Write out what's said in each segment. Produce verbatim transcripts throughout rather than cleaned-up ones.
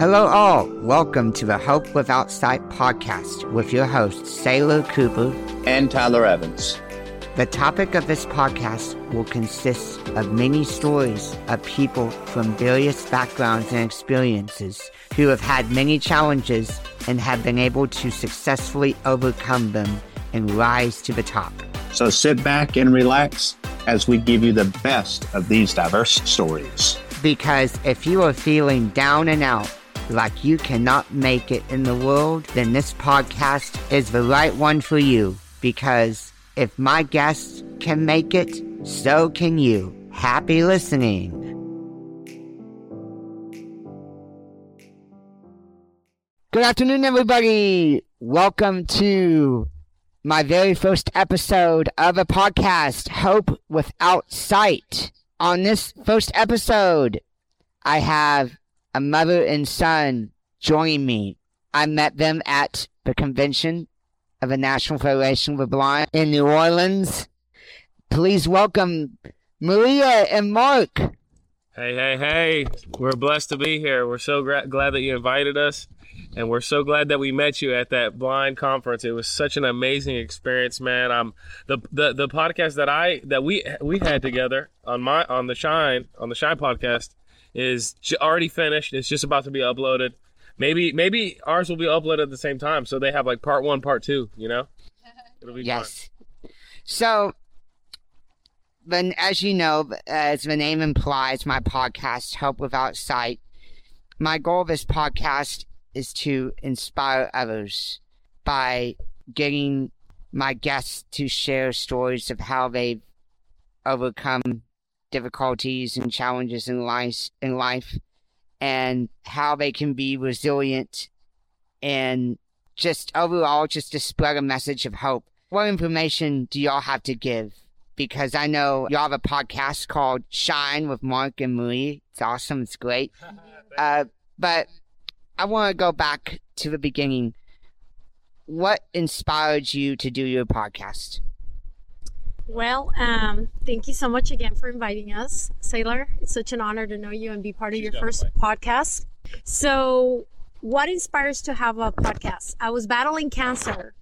Hello all, welcome to the Hope Without Sight Podcast with your hosts, Saylor Cooper and Tyler Evans. The topic of this podcast will consist of many stories of people from various backgrounds and experiences who have had many challenges and have been able to successfully overcome them and rise to the top. So sit back and relax as we give you the best of these diverse stories. Because if you are feeling down and out, like you cannot make it in the world, then this podcast is the right one for you. Because if my guests can make it, so can you. Happy listening. Good afternoon, everybody. Welcome to my very first episode of a podcast, Hope Without Sight. On this first episode, I have a mother and son joining me. I met them at the convention of the National Federation of the Blind in New Orleans. Please welcome Maria and Mark. Hey, hey, hey. We're blessed to be here. We're so gra- glad that you invited us, and we're so glad that we met you at that blind conference. It was such an amazing experience, man. Um, the the, the podcast that I that we we had together on my on the Shine on the Shine podcast is j- already finished. It's just about to be uploaded. Maybe maybe ours will be uploaded at the same time, so they have like part one, part two, you know? It'll be yes. Fun. So, then, as you know, as the name implies, my podcast, Hope Without Sight, my goal of this podcast is to inspire others by getting my guests to share stories of how they've overcome difficulties and challenges in life, in life. And how they can be resilient and just overall just to spread a message of hope. What information do y'all have to give? Because I know y'all have a podcast called Shine with Mark and Marie. It's awesome. It's great. Uh, but I want to go back to the beginning. What inspired you to do your podcast? Well, um, thank you so much again for inviting us, Saylor. It's such an honor to know you and be part of She's your first podcast. So what inspires to have a podcast? I was battling cancer,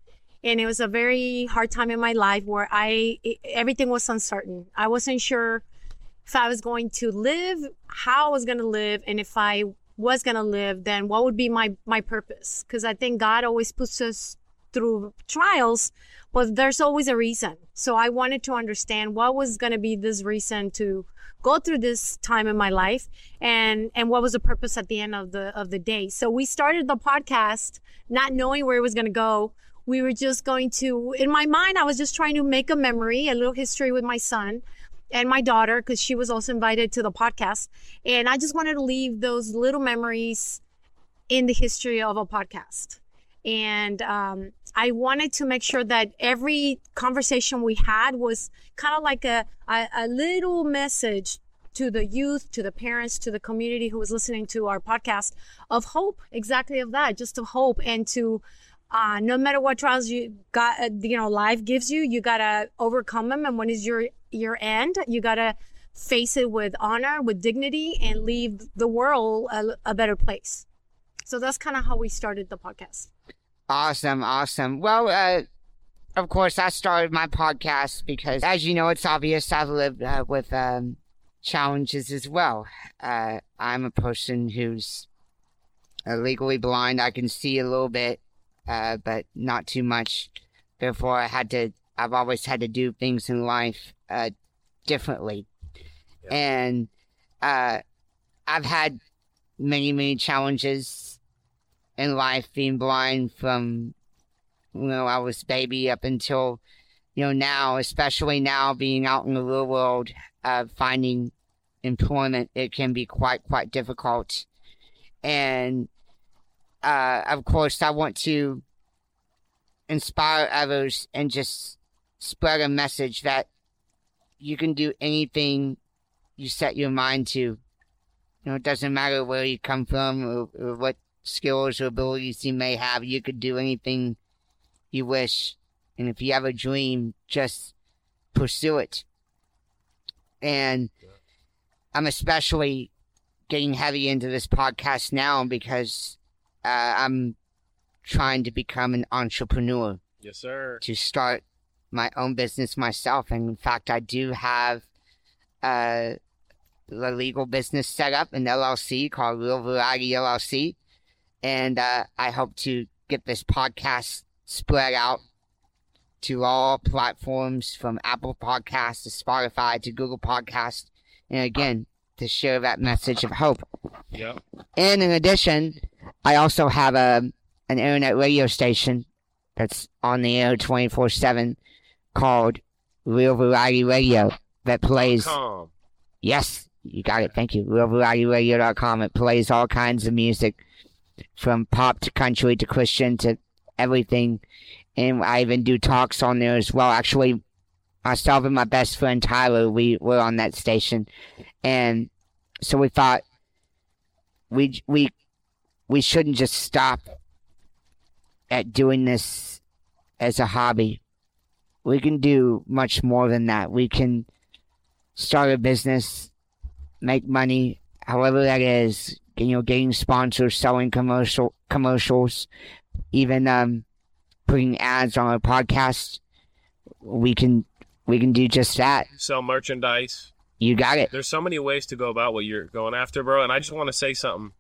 and it was a very hard time in my life where I it, everything was uncertain. I wasn't sure if I was going to live, how I was going to live, and if I was going to live, then what would be my, my purpose? Because I think God always puts us through trials, but there's always a reason. So I wanted to understand what was going to be this reason to go through this time in my life, and and what was the purpose at the end of the of the day. So we started the podcast not knowing where it was going to go. We were just going to, in my mind, I was just trying to make a memory, a little history with my son and my daughter, because she was also invited to the podcast. And I just wanted to leave those little memories in the history of a podcast. And um, I wanted to make sure that every conversation we had was kind of like a, a, a little message to the youth, to the parents, to the community who was listening to our podcast of hope, exactly of that, just of hope. And to uh, no matter what trials you got, uh, you know, life gives you, you got to overcome them. And when is your, your end, you got to face it with honor, with dignity, and leave the world a, a better place. So that's kind of how we started the podcast. Awesome, awesome. Well, uh, of course, I started my podcast because, as you know, it's obvious I've lived uh, with um, challenges as well. Uh, I'm a person who's uh, legally blind. I can see a little bit, uh, but not too much. Therefore, I had to, I've always had to do things in life uh, differently. Yep. And uh, I've had many, many challenges in life, being blind from, you know, I was baby up until, you know, now, especially now being out in the real world, uh, finding employment, it can be quite, quite difficult. And, uh, of course, I want to inspire others and just spread a message that you can do anything you set your mind to. You know, it doesn't matter where you come from or, or what skills or abilities you may have. You could do anything you wish, and if you have a dream, just pursue it. And yeah. I'm especially getting heavy into this podcast now because uh, I'm trying to become an entrepreneur. Yes, sir. To start my own business myself. And in fact, I do have uh, a legal business set up, an L L C called Real Variety L L C. And uh, I hope to get this podcast spread out to all platforms, from Apple Podcasts to Spotify to Google Podcasts. And again, to share that message of hope. Yep. And in addition, I also have a an internet radio station that's on the air twenty-four seven called Real Variety Radio that plays... .com. Yes, you got it. Thank you. real variety radio dot com. It plays all kinds of music, from pop to country to Christian to everything. And I even do talks on there as well. Actually, myself and my best friend Tyler, we were on that station. And so we thought we we we shouldn't just stop at doing this as a hobby. We can do much more than that. We can start a business, make money, however that is, you know, getting sponsors, selling commercial commercials, even um, putting ads on our podcast. We can we can do just that. Sell merchandise. You got it. There's so many ways to go about what you're going after, bro. And I just want to say something.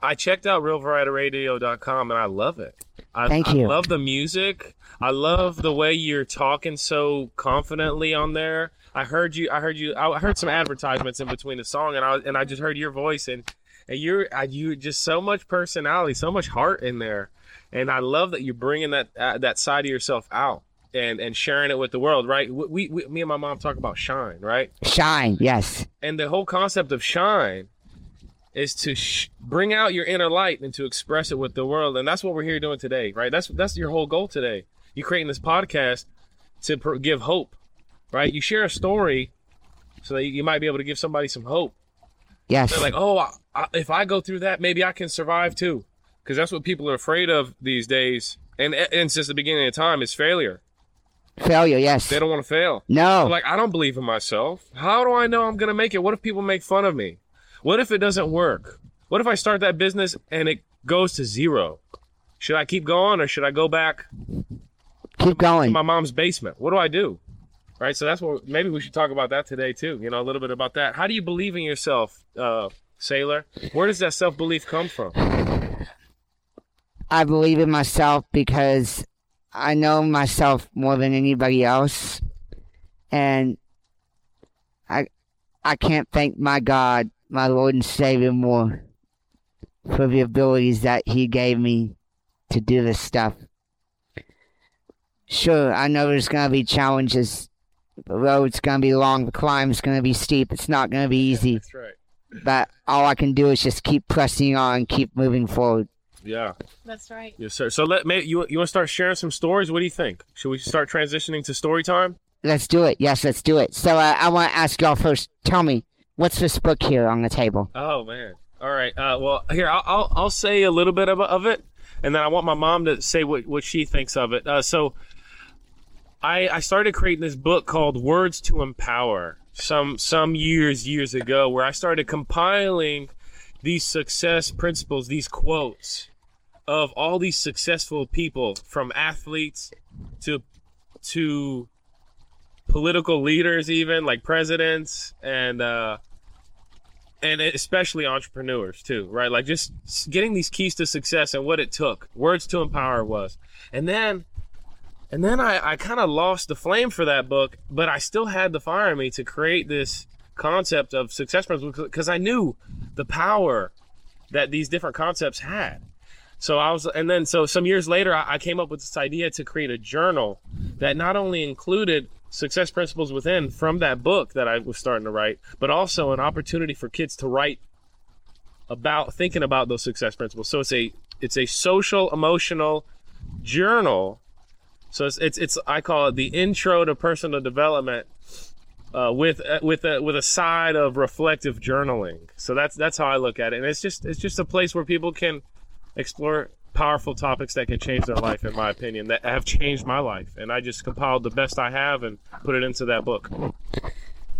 I checked out real variety radio dot com and I love it. I, Thank you. I love the music. I love the way you're talking so confidently on there. I heard you. I heard you. I heard some advertisements in between the song, and I and I just heard your voice, and and you're you just so much personality, so much heart in there, and I love that you're bringing that uh, that side of yourself out and and sharing it with the world. Right? We, we me and my mom talk about shine. Right? Shine. Yes. And the whole concept of shine is to sh- bring out your inner light and to express it with the world. And that's what we're here doing today, right? That's that's your whole goal today. You're creating this podcast to pr- give hope, right? You share a story so that you might be able to give somebody some hope. Yes. They're like, oh, I, I, if I go through that, maybe I can survive too. Because that's what people are afraid of these days. And, and since the beginning of time, it's failure. Failure, yes. They don't want to fail. No. They're like, I don't believe in myself. How do I know I'm going to make it? What if people make fun of me? What if it doesn't work? What if I start that business and it goes to zero? Should I keep going or should I go back? Keep going. To my mom's basement. What do I do? Right. So that's what maybe we should talk about that today, too. You know, a little bit about that. How do you believe in yourself, uh, Saylor? Where does that self-belief come from? I believe in myself because I know myself more than anybody else. And I, I can't thank my God, my Lord and Savior, more for the abilities that he gave me to do this stuff. Sure, I know there's going to be challenges. The road's going to be long. The climb's going to be steep. It's not going to be easy. Yeah, that's right. But all I can do is just keep pressing on, keep moving forward. Yeah. That's right. Yes, sir. So let may, you you want to start sharing some stories? What do you think? Should we start transitioning to story time? Let's do it. Yes, let's do it. So uh, I want to ask y'all first, tell me, what's this book here on the table? Oh, man. All right. Uh, well, here, I'll, I'll I'll say a little bit of, of it, and then I want my mom to say what, what she thinks of it. Uh, so I I started creating this book called Words to Empower some some years, years ago, where I started compiling these success principles, these quotes of all these successful people, from athletes to to political leaders, even like presidents and uh, – and especially entrepreneurs too, right? Like just getting these keys to success and what it took. Words to Empower was. And then and then I, I kind of lost the flame for that book, but I still had the fire in me to create this concept of success principles because I knew the power that these different concepts had. So I was, and then so some years later, I, I came up with this idea to create a journal that not only included success principles within from that book that I was starting to write, but also an opportunity for kids to write about thinking about those success principles. So it's a it's a social emotional journal. So it's it's, it's I call it the intro to personal development uh, with uh, with a with a side of reflective journaling. So that's that's how I look at it, and it's just it's just a place where people can explore powerful topics that can change their life, in my opinion, that have changed my life. And I just compiled the best I have and put it into that book.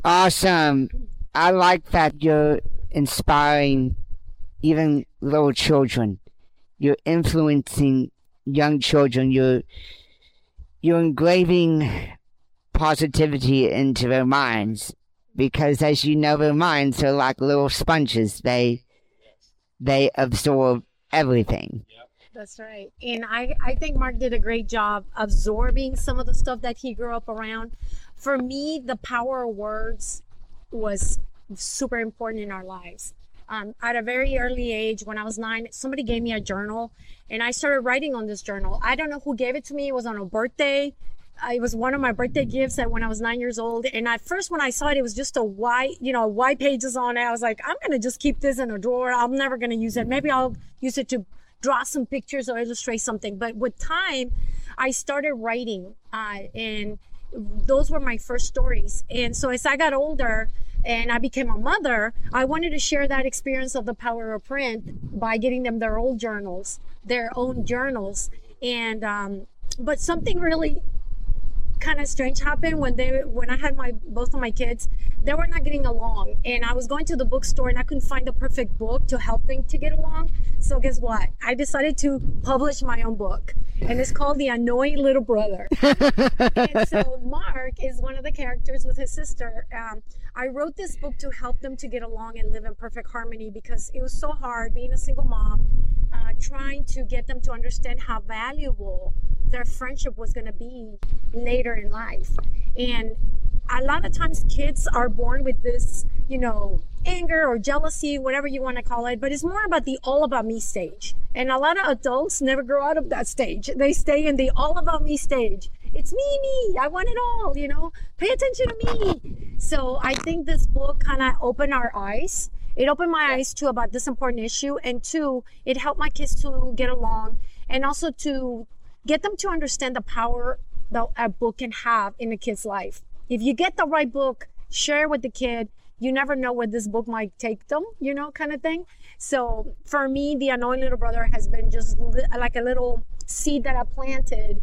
Awesome. I like that you're inspiring even little children. You're influencing young children. You're you're engraving positivity into their minds because, as you know, their minds are like little sponges. They they absorb everything. Yep. That's right. And I, I think Mark did a great job absorbing some of the stuff that he grew up around. For me, the power of words was super important in our lives. Um, at a very early age, when I was nine, somebody gave me a journal and I started writing on this journal. I don't know who gave it to me. It was on a birthday. Uh, it was one of my birthday gifts that when I was nine years old. And at first when I saw it, it was just a white, you know, white pages on it. I was like, I'm going to just keep this in a drawer. I'm never going to use it. Maybe I'll use it to draw some pictures or illustrate something. But with time, I started writing uh, and those were my first stories. And so as I got older, and I became a mother, I wanted to share that experience of the power of print by getting them their old journals, their own journals. And, um, but something really kind of strange happened when they, when I had my, both of my kids, they were not getting along. And I was going to the bookstore and I couldn't find the perfect book to help them to get along. So guess what? I decided to publish my own book. And it's called The Annoying Little Brother. And so Mark is one of the characters with his sister. Um, I wrote this book to help them to get along and live in perfect harmony because it was so hard being a single mom, uh, trying to get them to understand how valuable their friendship was going to be later in life. And a lot of times kids are born with this, you know, anger or jealousy, whatever you want to call it, but it's more about the all about me stage. And a lot of adults never grow out of that stage. They stay in the all about me stage. It's me, me, I want it all, you know, pay attention to me. So I think this book kind of opened our eyes. It opened my eyes to about this important issue. And two, it helped my kids to get along and also to get them to understand the power that a book can have in a kid's life. If you get the right book, share with the kid. You never know where this book might take them, you know, kind of thing. So for me, The Annoying Little Brother has been just li- like a little seed that I planted.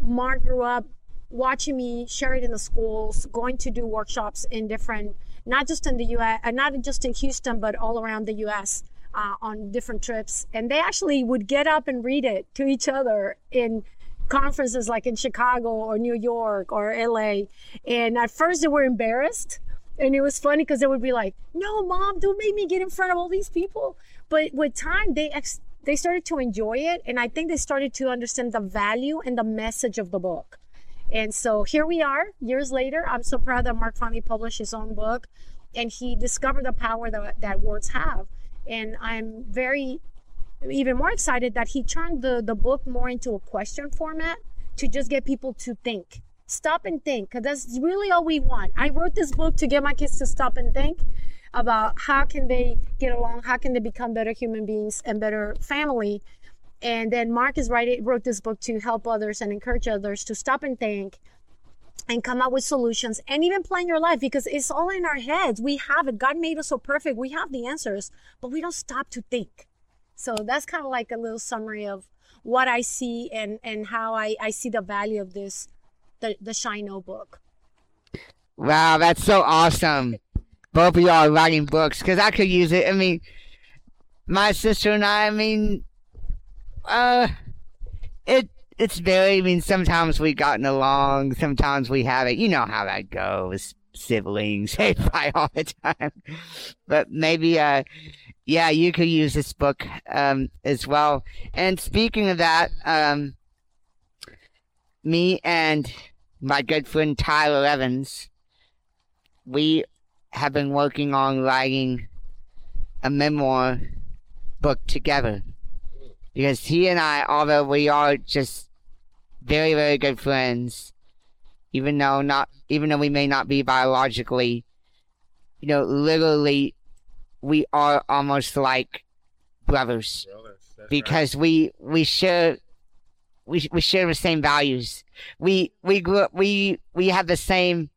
Mark grew up watching me share it in the schools, going to do workshops in different, not just in the U S, uh, not just in Houston, but all around the U S uh, on different trips. And they actually would get up and read it to each other in conferences like in Chicago or New York or L A. And at first they were embarrassed. And it was funny because they would be like, no, mom, don't make me get in front of all these people. But with time, they ex- they started to enjoy it. And I think they started to understand the value and the message of the book. And so here we are years later. I'm so proud that Mark finally published his own book and he discovered the power that, that words have. And I'm very, even more excited that he turned the, the book more into a question format to just get people to think. Stop and think, because that's really all we want. I wrote this book to get my kids to stop and think about how can they get along, how can they become better human beings and better family. And then Mark is writing, wrote this book to help others and encourage others to stop and think and come up with solutions and even plan your life, because it's all in our heads. We have it. God made us so perfect. We have the answers, but we don't stop to think. So that's kind of like a little summary of what I see and, and how I, I see the value of this the the Shine book. Wow, that's so awesome. Both of y'all are writing books, because I could use it. I mean, my sister and I, I mean, uh, it it's very, I mean, sometimes we've gotten along, sometimes we haven't. You know how that goes. Siblings, they fight all the time. But maybe, uh, yeah, you could use this book um, as well. And speaking of that, um, me and my good friend Tyler Evans, we have been working on writing a memoir book together. Because he and I, although we are just very, very good friends, even though not, even though we may not be biologically, you know, literally, we are almost like brothers. Brothers, because right. we we share. We we share the same values. We we grew up, we we have the same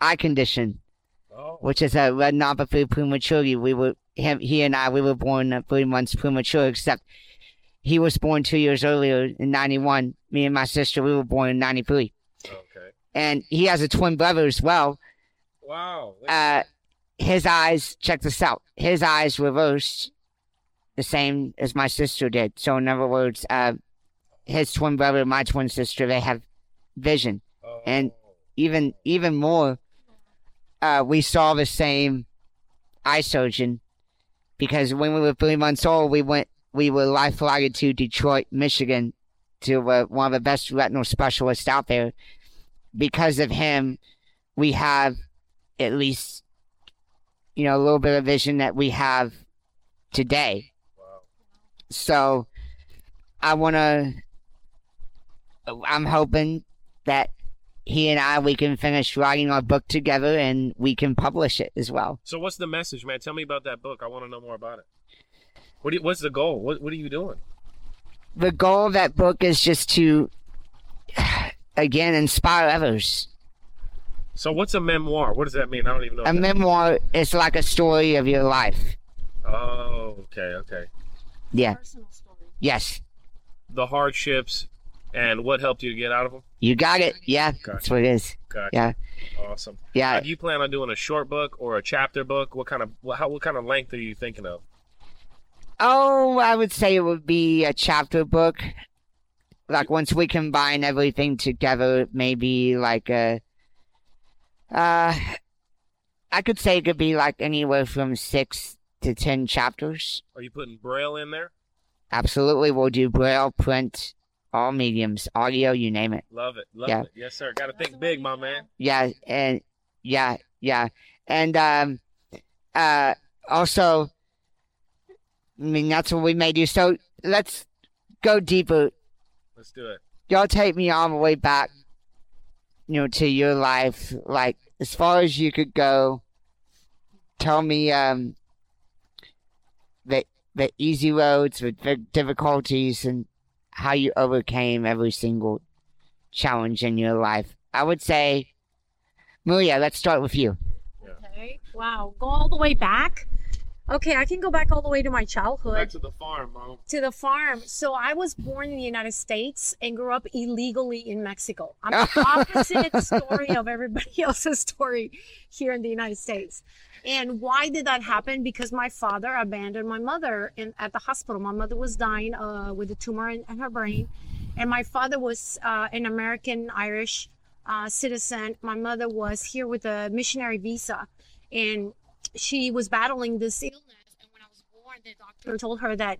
eye condition, oh. which is a retinopathy of prematurity. We were him, he and I. We were born three months premature, except he was born two years earlier in ninety-one. Me and my sister, we were born in ninety-three. Okay. And he has a twin brother as well. Wow. Uh, his eyes, check this out, his eyes reversed the same as my sister did. So in other words, uh, his twin brother and my twin sister, they have vision. Oh. And even even more, uh, we saw the same eye surgeon because when we were three months old, we went we were life-flighted to Detroit, Michigan, to uh, one of the best retinal specialists out there. Because of him, we have at least, you know, a little bit of vision that we have today. Wow. So I want to, I'm hoping that he and I, we can finish writing our book together and we can publish it as well. So what's the message, man? Tell me about that book. I want to know more about it. What do you, what's the goal? What What are you doing? The goal of that book is just to, again, inspire others. So what's a memoir? What does that mean? I don't even know. A memoir means. Is like a story of your life. Oh, okay, okay. Yeah. Personal story. Yes. The hardships and what helped you to get out of them? You got it. Yeah, gotcha. That's what it is. Gotcha. Yeah. Awesome. Yeah. Do you plan on doing a short book or a chapter book? What kind of how, what kind of length are you thinking of? Oh, I would say it would be a chapter book. Like once we combine everything together, maybe like a, uh, I could say it could be like anywhere from six to ten chapters. Are you putting Braille in there? Absolutely. We'll do Braille, print, all mediums, audio, you name it. Love it. Love yeah. it. Yes, sir. Got to think big, my man. Yeah. And yeah, yeah. And, um, uh, also, I mean, that's what we may do. So let's go deeper. Let's do it. Y'all take me all the way back, you know, to your life. Like, as far as you could go, tell me um, the, the easy roads, the, the difficulties, and how you overcame every single challenge in your life. I would say, Maria, let's start with you. Yeah. Okay. Wow. Go all the way back. Okay, I can go back all the way to my childhood. Back to the farm, Mom. To the farm. So I was born in the United States and grew up illegally in Mexico. I'm the opposite story of everybody else's story here in the United States. And why did that happen? Because my father abandoned my mother in, at the hospital. My mother was dying uh, with a tumor in, in her brain. And my father was uh, an American Irish uh, citizen. My mother was here with a missionary visa. And she was battling this illness, and when I was born, the doctor told her that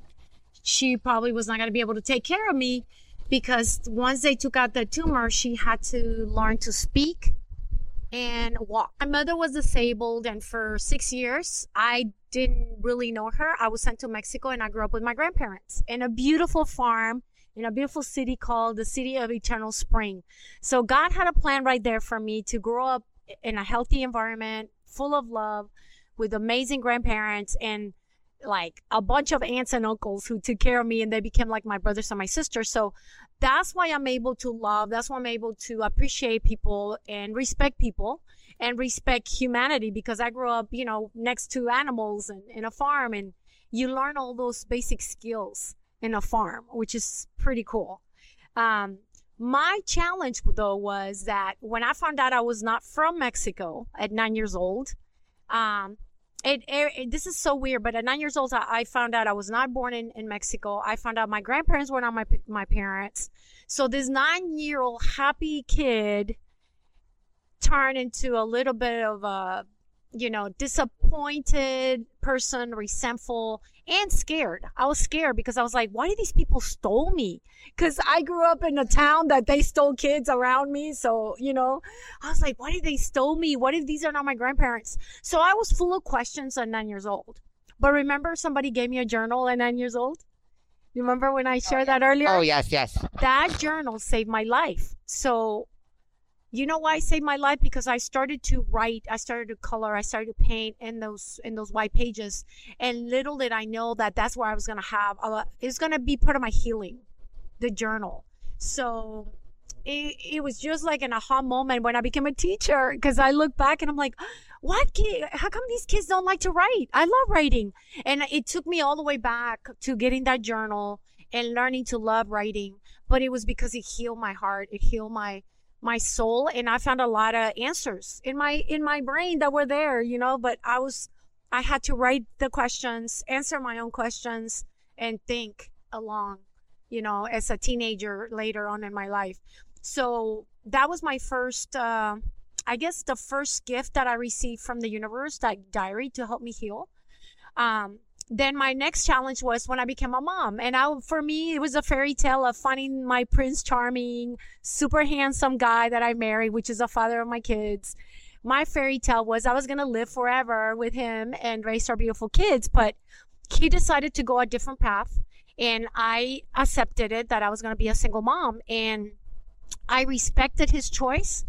she probably was not going to be able to take care of me because once they took out the tumor, she had to learn to speak and walk. My mother was disabled, and for six years, I didn't really know her. I was sent to Mexico, and I grew up with my grandparents in a beautiful farm in a beautiful city called the City of Eternal Spring. So God had a plan right there for me to grow up in a healthy environment, full of love, with amazing grandparents and like a bunch of aunts and uncles who took care of me, and they became like my brothers and my sisters. So that's why I'm able to love. That's why I'm able to appreciate people and respect people and respect humanity, because I grew up, you know, next to animals and in a farm, and you learn all those basic skills in a farm, which is pretty cool. Um, My challenge, though, was that when I found out I was not from Mexico at nine years old, um, it, it, it this is so weird, but at nine years old, I, I found out I was not born in, in Mexico. I found out my grandparents were not my my parents. So this nine-year-old happy kid turned into a little bit of a, you know, disappointed person, resentful and scared. I was scared because I was like, why did these people stole me? Because I grew up in a town that they stole kids around me. So, you know, I was like, why did they stole me? What if these are not my grandparents? So I was full of questions at nine years old. But remember, somebody gave me a journal at nine years old. You remember when I shared oh, yeah. that earlier? Oh, yes, yes. That journal saved my life. So you know why I saved my life? Because I started to write, I started to color, I started to paint in those in those white pages. And little did I know that that's where I was going to have, a lot, it was going to be part of my healing, the journal. So it, it was just like an aha moment when I became a teacher, because I look back and I'm like, what kid? How come these kids don't like to write? I love writing. And it took me all the way back to getting that journal and learning to love writing. But it was because it healed my heart. It healed my my soul, and I found a lot of answers in my in my brain that were there, you know, but I was I had to write the questions, answer my own questions, and think along, you know, as a teenager later on in my life. So that was my first, uh, I guess the first gift that I received from the universe, that diary to help me heal. Um, then my next challenge was when I became a mom. And I, for me, it was a fairy tale of finding my Prince Charming, super handsome guy that I married, which is the father of my kids. My fairy tale was I was going to live forever with him and raise our beautiful kids, but he decided to go a different path. And I accepted it, that I was going to be a single mom. And I respected his choice,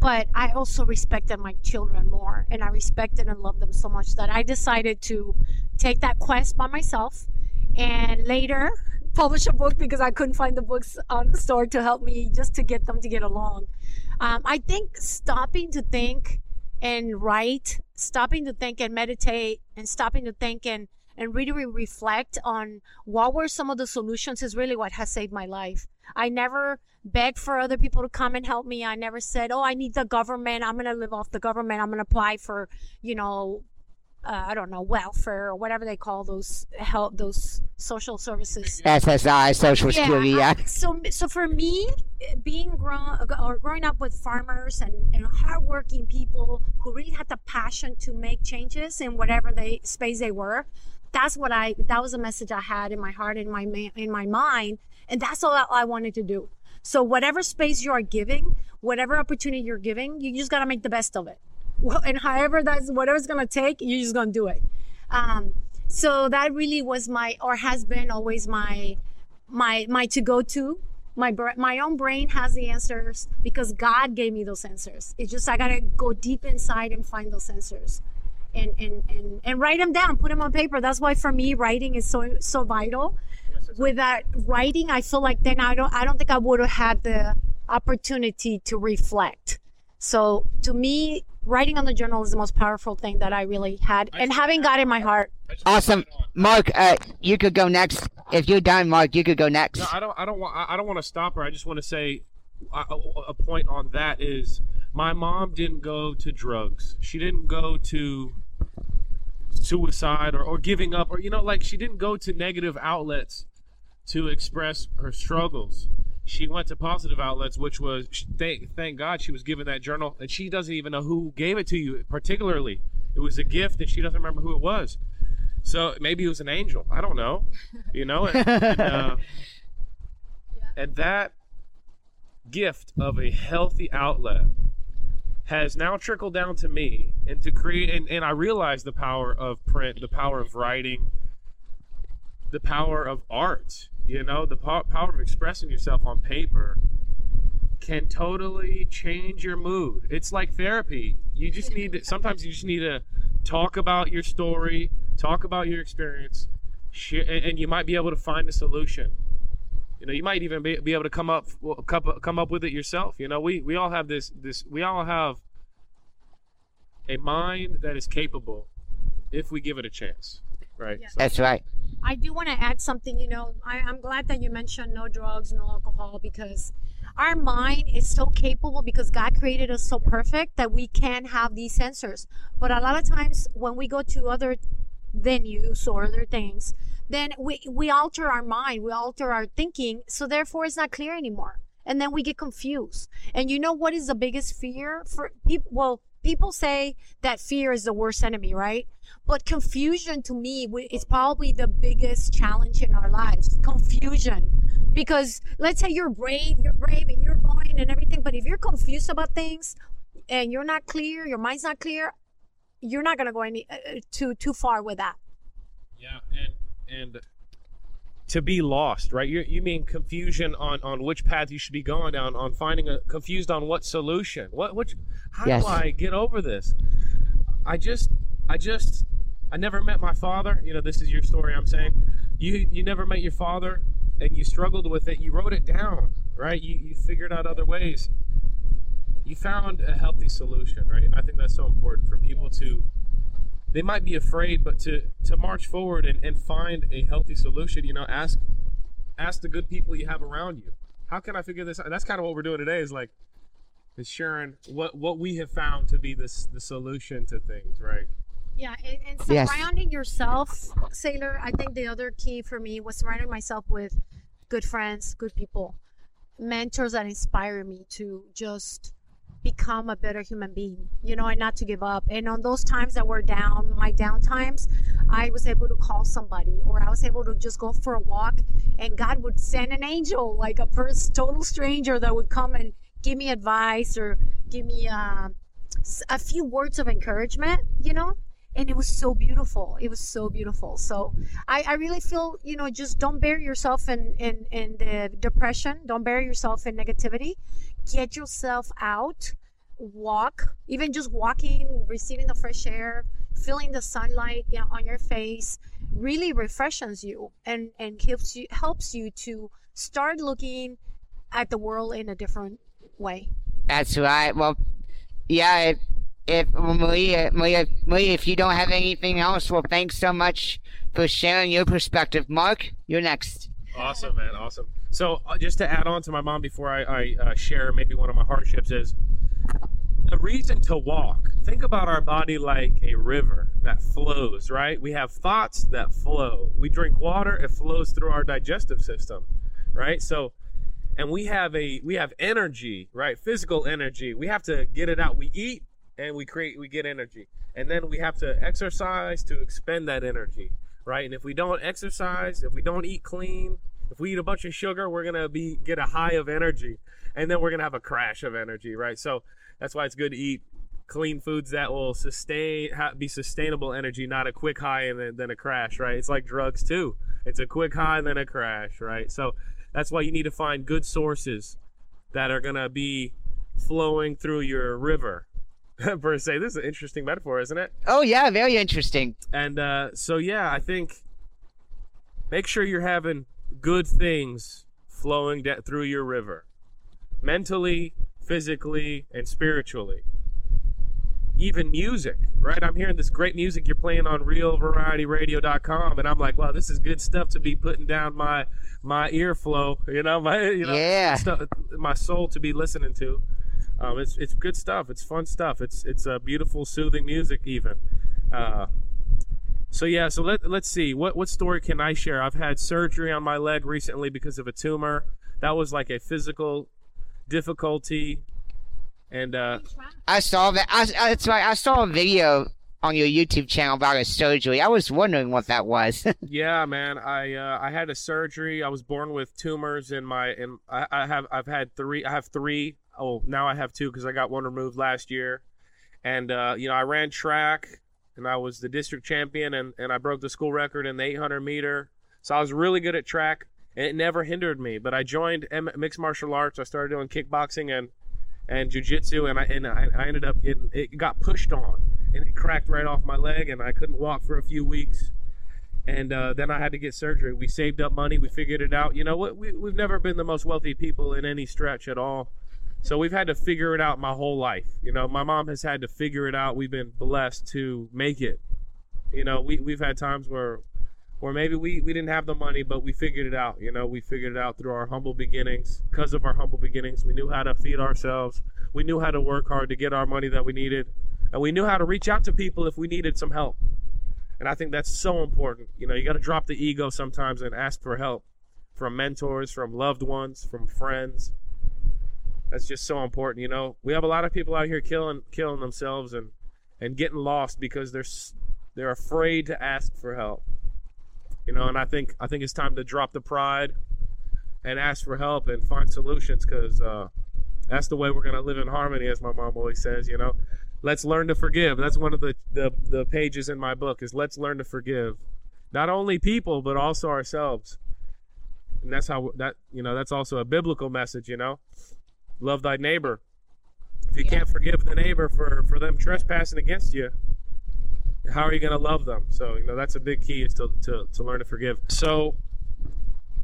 but I also respected my children more. And I respected and loved them so much that I decided to take that quest by myself and later publish a book, because I couldn't find the books on the store to help me, just to get them to get along. Um, I think stopping to think and write, stopping to think and meditate, and stopping to think and, and really reflect on what were some of the solutions is really what has saved my life. I never begged for other people to come and help me. I never said, oh, I need the government. I'm going to live off the government. I'm going to apply for, you know, uh, I don't know, welfare or whatever they call those help, those social services. S S I, Social Security. Yeah. I, so, so for me, being grown or growing up with farmers and, and hardworking people who really had the passion to make changes in whatever they space they were, that's what I, that was a message I had in my heart, in my, in my mind. And that's all I wanted to do. So whatever space you are giving, whatever opportunity you're giving, you just got to make the best of it. Well, and however that's, whatever it's going to take, you're just going to do it. Um, so that really was my, or has been always my, my, my to go to. My, my own brain has the answers because God gave me those answers. It's just, I got to go deep inside and find those answers. And, and, and, and write them down, put them on paper. That's why for me, writing is so, so vital. Without writing, I feel like then I don't, I don't think I would have had the opportunity to reflect. So to me, writing on the journal is the most powerful thing that I really had and having God in my heart. Awesome. Mark, uh, you could go next. If you're done, Mark, you could go next. No, I don't, I don't want, I don't want to stop her. I just want to say a, a point on that is my mom didn't go to drugs. She didn't go to suicide or, or giving up, or, you know, like she didn't go to negative outlets to express her struggles. She went to positive outlets, which was, thank, thank God she was given that journal, and she doesn't even know who gave it to you particularly. It was a gift and she doesn't remember who it was. So maybe it was an angel. I don't know, you know, and, and, uh, and that gift of a healthy outlet has now trickled down to me, and to create, and, and I realize the power of print, the power of writing, the power of art, you know, the po- power of expressing yourself on paper can totally change your mood. It's like therapy. You just need to, sometimes you just need to talk about your story, talk about your experience, sh- and, and you might be able to find a solution. You know, you might even be, be able to come up, come up with it yourself. You know, we, we all have this, this, we all have a mind that is capable if we give it a chance, right? Yeah. So. That's right. I do want to add something, you know, I, I'm glad that you mentioned no drugs, no alcohol, because our mind is so capable because God created us so perfect that we can have these sensors. But a lot of times when we go to other venues or other things, then we, we alter our mind, we alter our thinking, so therefore it's not clear anymore. And then we get confused. And you know what is the biggest fear for people? Well, people say that fear is the worst enemy, right? But confusion to me is probably the biggest challenge in our lives, confusion. Because let's say you're brave, you're brave and you're going and everything, but if you're confused about things and you're not clear, your mind's not clear, you're not going to go any uh, too, too far with that. Yeah, and and to be lost, right? You you mean confusion on, on which path you should be going down, on finding a, confused on what solution, what, which, how yes. do I get over this? I just, I just, I never met my father. You know, this is your story I'm saying. You, you never met your father and you struggled with it. You wrote it down, right? You, you figured out other ways. You found a healthy solution, right? And I think that's so important for people to, they might be afraid, but to, to march forward and, and find a healthy solution, you know, ask ask the good people you have around you. How can I figure this out? And that's kind of what we're doing today is like, is sharing what what we have found to be this the solution to things, right? Yeah, and, and surrounding yes. yourself, Saylor, I think the other key for me was surrounding myself with good friends, good people, mentors that inspire me to just become a better human being, you know, and not to give up. And on those times that were down, my down times, I was able to call somebody, or I was able to just go for a walk, and God would send an angel, like a first total stranger that would come and give me advice or give me uh, a few words of encouragement, you know? And it was so beautiful. It was so beautiful. So I, I really feel, you know, just don't bury yourself in, in, in the depression. Don't bury yourself in negativity. Get yourself out, walk, even just walking, receiving the fresh air, feeling the sunlight, you know, on your face really refreshes you and, and helps you, helps you to start looking at the world in a different way. That's right. Well, yeah, it- If Maria, Maria, Maria, if you don't have anything else, well, thanks so much for sharing your perspective. Mark, you're next. Awesome, man. Awesome. So uh, just to add on to my mom before I, I uh, share maybe one of my hardships is the reason to walk. Think about our body like a river that flows, right? We have thoughts that flow. We drink water. It flows through our digestive system, right? So and we have a we have energy, right? Physical energy. We have to get it out. We eat. And we create, we get energy. And then we have to exercise to expend that energy, right? And if we don't exercise, if we don't eat clean, if we eat a bunch of sugar, we're going to be get a high of energy. And then we're going to have a crash of energy, right? So that's why it's good to eat clean foods that will sustain, be sustainable energy, not a quick high and then, then a crash, right? It's like drugs too. It's a quick high and then a crash, right? So that's why you need to find good sources that are going to be flowing through your river. Per se, this is an interesting metaphor, isn't it? Oh yeah, very interesting. And uh, so yeah, I think make sure you're having good things flowing de- through your river, mentally, physically, and spiritually. Even music, right? I'm hearing this great music you're playing on real variety radio dot com, and I'm like, wow, this is good stuff to be putting down my my ear flow, you know, my you know, yeah, stuff, my soul to be listening to. Um, it's it's good stuff. It's fun stuff. It's it's uh, beautiful, soothing music even. Uh, so yeah. So let let's see. What what story can I share? I've had surgery on my leg recently because of a tumor. That was like a physical difficulty. And uh, I saw that. I, that's right. I saw a video on your YouTube channel about a surgery. I was wondering what that was. Yeah, man. I uh, I had a surgery. I was born with tumors in my in. I, I have I've had three. I have three. Oh, now I have two because I got one removed last year. And, uh, you know, I ran track and I was the district champion and, and I broke the school record in the eight hundred meter. So I was really good at track and it never hindered me. But I joined M- mixed martial arts. I started doing kickboxing and, and jiu-jitsu and I, and I, I ended up getting, it got pushed on and it cracked right off my leg and I couldn't walk for a few weeks. And uh, then I had to get surgery. We saved up money. We figured it out. You know what? We, we've never been the most wealthy people in any stretch at all. So we've had to figure it out my whole life. You know, my mom has had to figure it out. We've been blessed to make it. You know, we, we've had times where where maybe we, we didn't have the money, but we figured it out. You know, we figured it out through our humble beginnings. Because of our humble beginnings, we knew how to feed ourselves. We knew how to work hard to get our money that we needed. And we knew how to reach out to people if we needed some help. And I think that's so important. You know, you got to drop the ego sometimes and ask for help from mentors, from loved ones, from friends. That's just so important, you know. We have a lot of people out here killing killing themselves and, and getting lost because they're they're afraid to ask for help. You know, and I think I think it's time to drop the pride and ask for help and find solutions because uh, that's the way we're going to live in harmony, as my mom always says, you know. Let's learn to forgive. That's one of the, the, the pages in my book is let's learn to forgive. Not only people, but also ourselves. And that's how that, you know, that's also a biblical message, you know. Love thy neighbor. If you yeah. can't forgive the neighbor for, for them trespassing against you, how are you going to love them? So, you know, that's a big key is to, to, to learn to forgive. So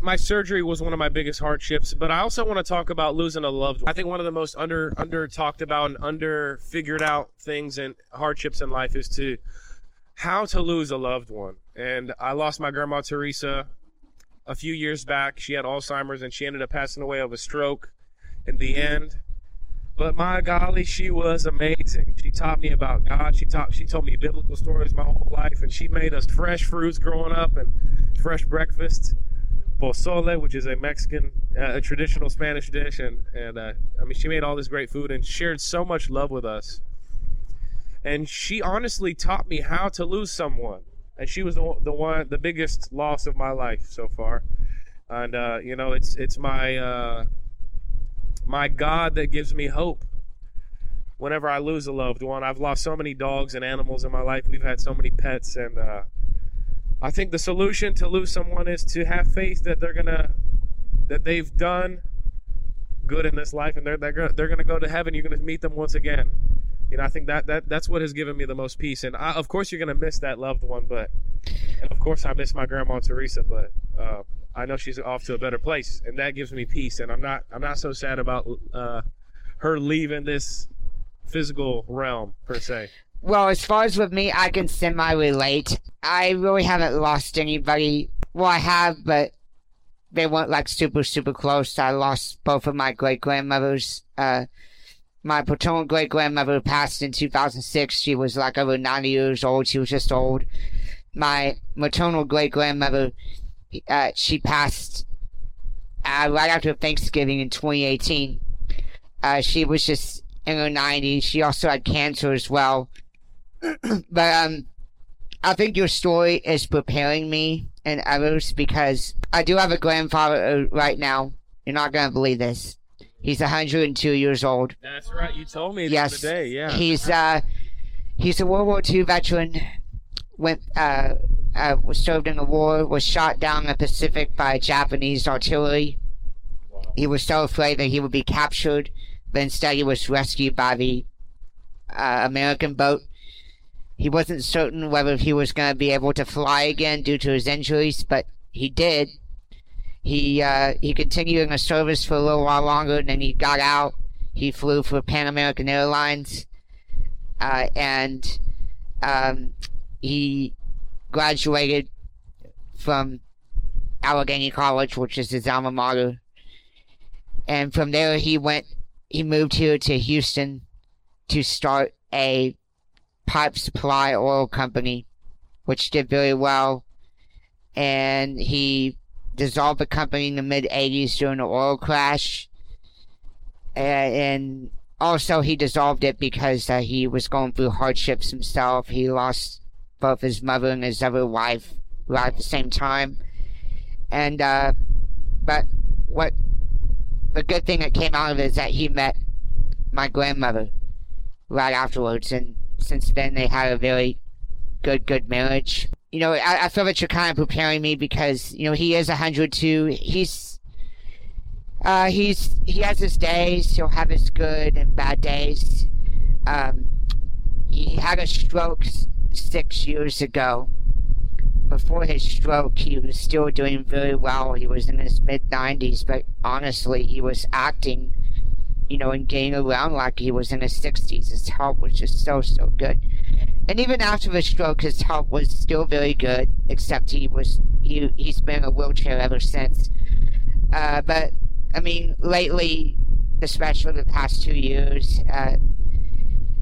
my surgery was one of my biggest hardships, but I also want to talk about losing a loved one. I think one of the most under under talked about and under figured out things and hardships in life is to how to lose a loved one. And I lost my grandma Teresa a few years back. She had Alzheimer's and she ended up passing away of a stroke. In the end, But my golly, she was amazing. She taught me about God. She taught, she told me biblical stories my whole life, and she made us fresh fruits growing up and fresh breakfast. Pozole, which is a Mexican, uh, a traditional Spanish dish, and, and uh, I mean, she made all this great food and shared so much love with us. And she honestly taught me how to lose someone, and she was the, the one, the biggest loss of my life so far. And uh, you know, it's it's my uh, my God that gives me hope. Whenever I lose a loved one, I've lost so many dogs and animals in my life. We've had so many pets, and uh, I think the solution to lose someone is to have faith that they're gonna, that they've done good in this life, and they're they're gonna, they're gonna go to heaven. You're gonna meet them once again. You know, I think that that that's what has given me the most peace. And I, of course, you're gonna miss that loved one, but, and of course, I miss my grandma Teresa, but uh, I know she's off to a better place, and that gives me peace. And I'm not I'm not so sad about uh, her leaving this physical realm per se. Well, as far as with me, I can semi-relate. I really haven't lost anybody. Well, I have, but they weren't like super, super close. I lost both of my great-grandmothers. Uh, my paternal great-grandmother passed in two thousand six. She was like over ninety years old. She was just old. My maternal great-grandmother, uh, she passed uh, right after Thanksgiving in twenty eighteen. Uh, she was just in her nineties. She also had cancer as well. But um, I think your story is preparing me and others, because I do have a grandfather right now. You're not going to believe this. He's one hundred two years old. That's right. You told me yes. the other day. Yeah. He's uh, he's a World War Two veteran. Went uh, uh, served in the war. Was shot down in the Pacific by Japanese artillery. Wow. He was so afraid that he would be captured, but instead he was rescued by the uh, American boat. He wasn't certain whether he was going to be able to fly again due to his injuries, but he did. He uh, he continued in the service for a little while longer, and then he got out. He flew for Pan American Airlines, uh, and um, he graduated from Allegheny College, which is his alma mater. And from there, he went. He moved here to Houston to start a pipe supply oil company, which did very well, and he dissolved the company in the mid eighties during the oil crash, and also he dissolved it because uh, he was going through hardships himself. He lost both his mother and his other wife right at the same time, and uh, but what the good thing that came out of it is that he met my grandmother right afterwards, and since then they had a very good good marriage. You know, I, I feel that you're kind of preparing me, because you know he is one hundred two. He's uh he's he has his days. He'll have his good and bad days. Um he had a stroke six years ago. Before his stroke, he was still doing very well. He was in his mid nineties, but honestly he was acting, you know, and getting around like he was in his sixties. His health was just so, so good. And even after the stroke, his health was still very good, except he was, he, he's been in a wheelchair ever since. Uh, but, I mean, lately, especially the past two years, uh,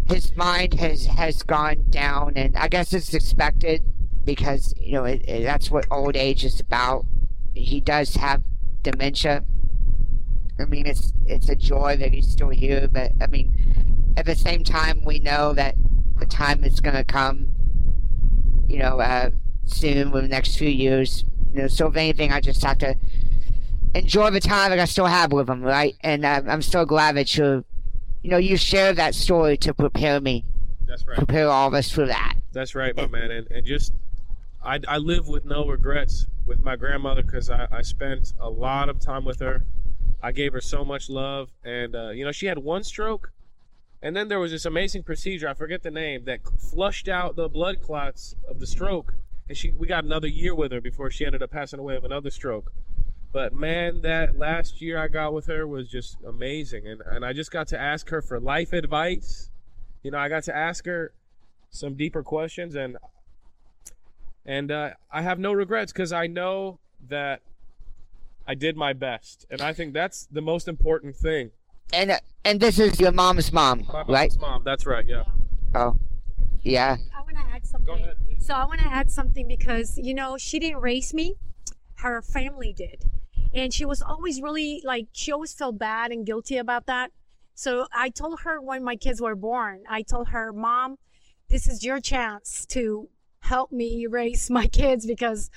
his mind has, has gone down, and I guess it's expected, because, you know, it, it, that's what old age is about. He does have dementia. I mean, it's it's a joy that he's still here, but I mean, at the same time, we know that the time is going to come, you know, uh, soon, in the next few years. You know, so if anything, I just have to enjoy the time that I still have with him, right? And uh, I'm so glad that you, you know, you shared that story to prepare me. That's right. Prepare all of us for that. That's right, my man. And, and just, I, I live with no regrets with my grandmother, because I, I spent a lot of time with her. I gave her so much love, and uh, you know, she had one stroke, and then there was this amazing procedure, I forget the name, that flushed out the blood clots of the stroke, and she we got another year with her before she ended up passing away of another stroke. But man, that last year I got with her was just amazing, and, and I just got to ask her for life advice. You know, I got to ask her some deeper questions, and, and uh, I have no regrets, because I know that I did my best, and I think that's the most important thing. And uh, And this is your mom's mom, My right? Mom's mom, that's right, yeah. Oh, yeah. I want to add something. Go ahead, please. So I want to add something because, you know, she didn't raise me. Her family did. And she was always really, like, she always felt bad and guilty about that. So I told her when my kids were born, I told her, Mom, this is your chance to help me raise my kids because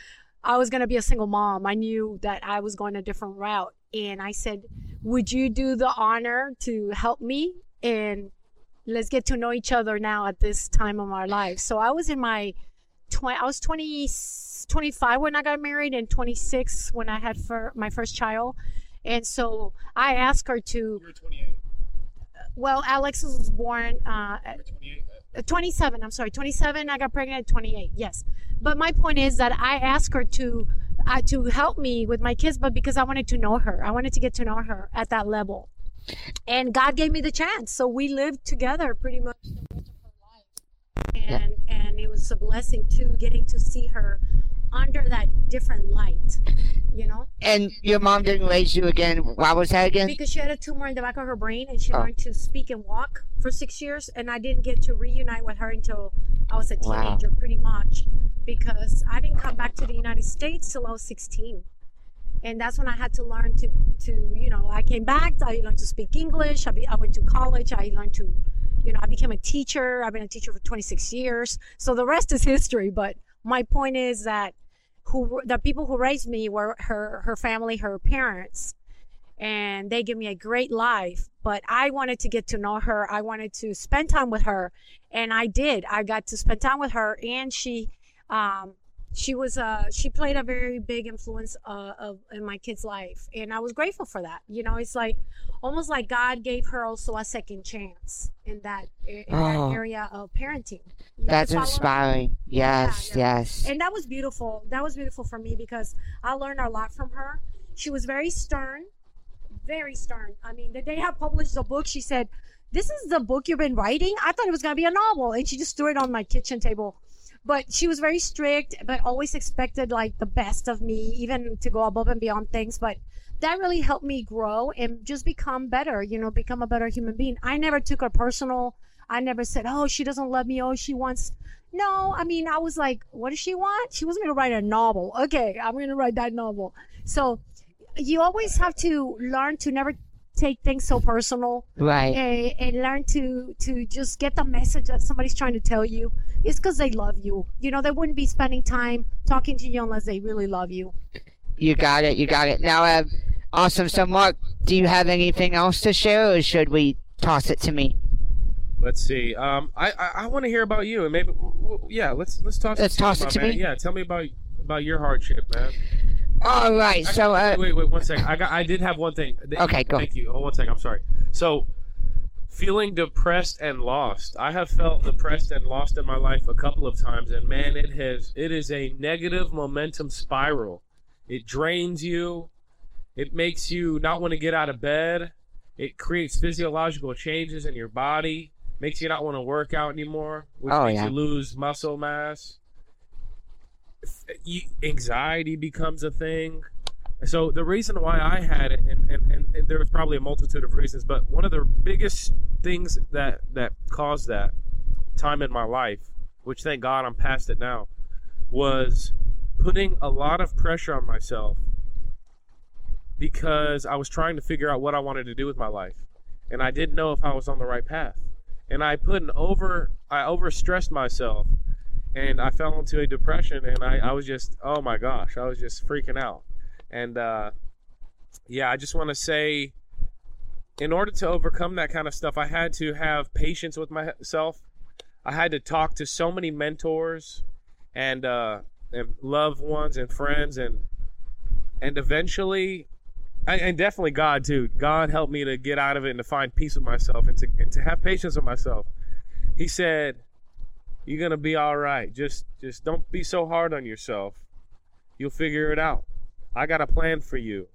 I was going to be a single mom. I knew that I was going a different route. And I said, would you do the honor to help me? And let's get to know each other now at this time of our lives. So I was in my, tw- I was twenty, twenty-five when I got married and twenty-six when I had for my first child. And so I asked her to. You were twenty-eight. Well, Alex was born uh, twenty-seven. I'm sorry, twenty-seven. I got pregnant at twenty-eight. Yes, but my point is that I asked her to uh, to help me with my kids, but because I wanted to know her, I wanted to get to know her at that level, and God gave me the chance. So we lived together pretty much the rest of her life, and yeah. and it was a blessing too, getting to see her under that different light, you know. And your mom didn't raise you again. Why was that again? Because she had a tumor in the back of her brain, and she oh. learned to speak and walk for six years. And I didn't get to reunite with her until I was a teenager, wow. pretty much, because I didn't come back to the United States till I was sixteen, and that's when I had to learn to, to you know, I came back. I learned to speak English. I be, I went to college. I learned to, you know, I became a teacher. I've been a teacher for twenty-six years. So the rest is history. But my point is that. Who the people who raised me were her, her family, her parents, and they gave me a great life. But I wanted to get to know her. I wanted to spend time with her, and I did. I got to spend time with her, and she, um, she was uh, she played a very big influence uh, of in my kid's life, and I was grateful for that. You know, it's like almost like God gave her also a second chance in that in oh. that area of parenting. You That's inspiring. Yes, yeah, yes. And that was beautiful. That was beautiful for me because I learned a lot from her. She was very stern, very stern. I mean, the day I published the book, she said, "This is the book you've been writing? I thought it was going to be a novel." And she just threw it on my kitchen table. But she was very strict, but always expected like the best of me, even to go above and beyond things. But that really helped me grow and just become better, you know, become a better human being. I never took her personal. I never said, oh, she doesn't love me. Oh, she wants. No, I mean, I was like, what does she want? She wants me to write a novel. Okay, I'm going to write that novel. So you always have to learn to never take things so personal, right? And, and learn to to just get the message that somebody's trying to tell you. It's because they love you. You know, they wouldn't be spending time talking to you unless they really love you. You got it. You got it. Now, uh, awesome. So, Mark, do you have anything else to share, or should we toss it to me? Let's see. Um, I I, I want to hear about you, and maybe well, yeah. Let's let's toss. Let's toss it to me. Yeah, tell me about about your hardship, man. All right, Actually, so... Uh, wait, wait, one second. I got. I did have one thing. Okay, go. Thank you. Oh, one second. I'm sorry. So, feeling depressed and lost. I have felt depressed and lost in my life a couple of times, and man, it has. It is a negative momentum spiral. It drains you. It makes you not want to get out of bed. It creates physiological changes in your body. Makes you not want to work out anymore, which oh, makes yeah. you lose muscle mass. Anxiety becomes a thing. So the reason why I had it, and, and, and, and there was probably a multitude of reasons, but one of the biggest things that, that caused that time in my life, which thank God I'm past it now, was putting a lot of pressure on myself because I was trying to figure out what I wanted to do with my life. And I didn't know if I was on the right path. And I put an over, I overstressed myself. And I fell into a depression, and I, I was just, oh my gosh, I was just freaking out. And uh, yeah, I just want to say, in order to overcome that kind of stuff, I had to have patience with myself. I had to talk to so many mentors and uh, and loved ones and friends, and and eventually, and definitely God too. God helped me to get out of it and to find peace with myself and to and to have patience with myself. He said, you're going to be all right. Just just don't be so hard on yourself. You'll figure it out. I got a plan for you.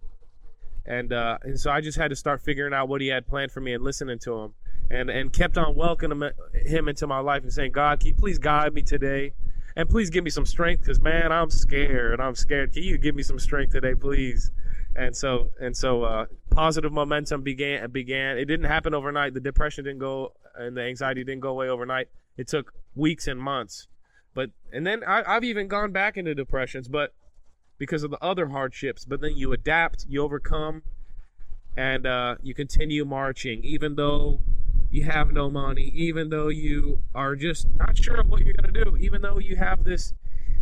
And uh, and so I just had to start figuring out what he had planned for me and listening to him. And, and kept on welcoming him into my life and saying, God, can you please guide me today? And please give me some strength because, man, I'm scared. I'm scared. Can you give me some strength today, please? And so and so uh, positive momentum began. began. It didn't happen overnight. The depression didn't go and the anxiety didn't go away overnight. It took weeks and months. But and then I, I've even gone back into depressions, but because of the other hardships. But then you adapt, you overcome, and uh, you continue marching, even though you have no money, even though you are just not sure of what you're going to do, even though you have this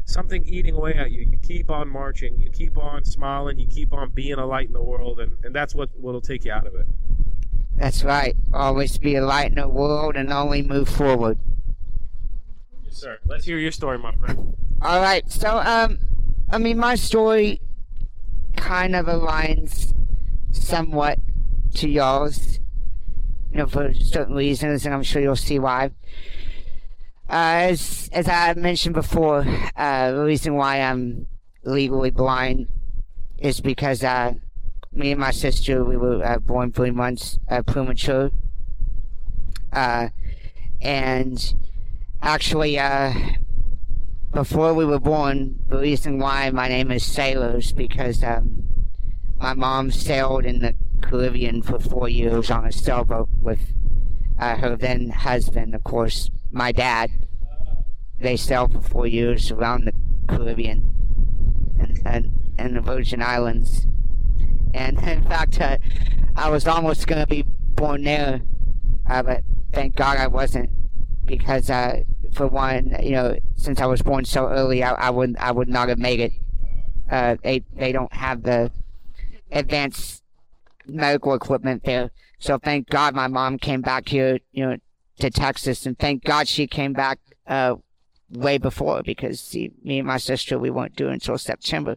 something eating away at you. You keep on marching, you keep on smiling, you keep on being a light in the world, and, and that's what will take you out of it. That's right. Always be a light in the world and only move forward. Yes, sir. Let's hear your story, my friend. All right. So, um, I mean, my story kind of aligns somewhat to y'all's. You know, for certain reasons, and I'm sure you'll see why. Uh, as as I mentioned before, uh, the reason why I'm legally blind is because uh, me and my sister, we were uh, born three months uh, premature. Uh, and actually, uh, before we were born, the reason why my name is Saylor is because um, my mom sailed in the Caribbean for four years on a sailboat with uh, her then husband, of course, my dad. They sailed for four years around the Caribbean and and, and the Virgin Islands. And in fact, uh, I was almost going to be born there, uh, but thank God I wasn't, because uh, for one, you know, since I was born so early, I, I would I would not have made it. Uh, they they don't have the advanced medical equipment there. So thank God my mom came back here, you know, to Texas, and thank God she came back uh, way before, because see, me and my sister, we weren't due until September.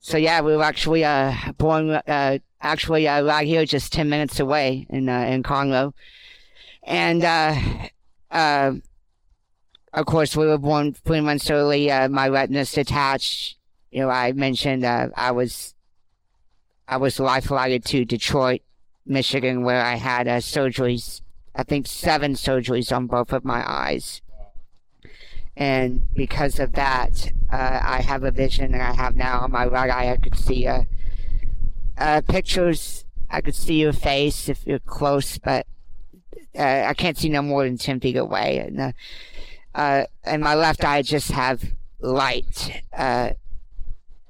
So yeah, we were actually uh, born uh, actually uh, right here, just ten minutes away in uh, in Conroe, and uh, uh, of course we were born three months early. Uh, my retina's detached. You know, I mentioned uh, I was. I was life-flighted to Detroit, Michigan, where I had uh, surgeries, I think seven surgeries on both of my eyes. And because of that, uh, I have a vision that I have now on my right eye. I could see uh, uh, pictures. I could see your face if you're close, but uh, I can't see no more than ten feet away. And, uh, uh, and my left eye just have light. Uh,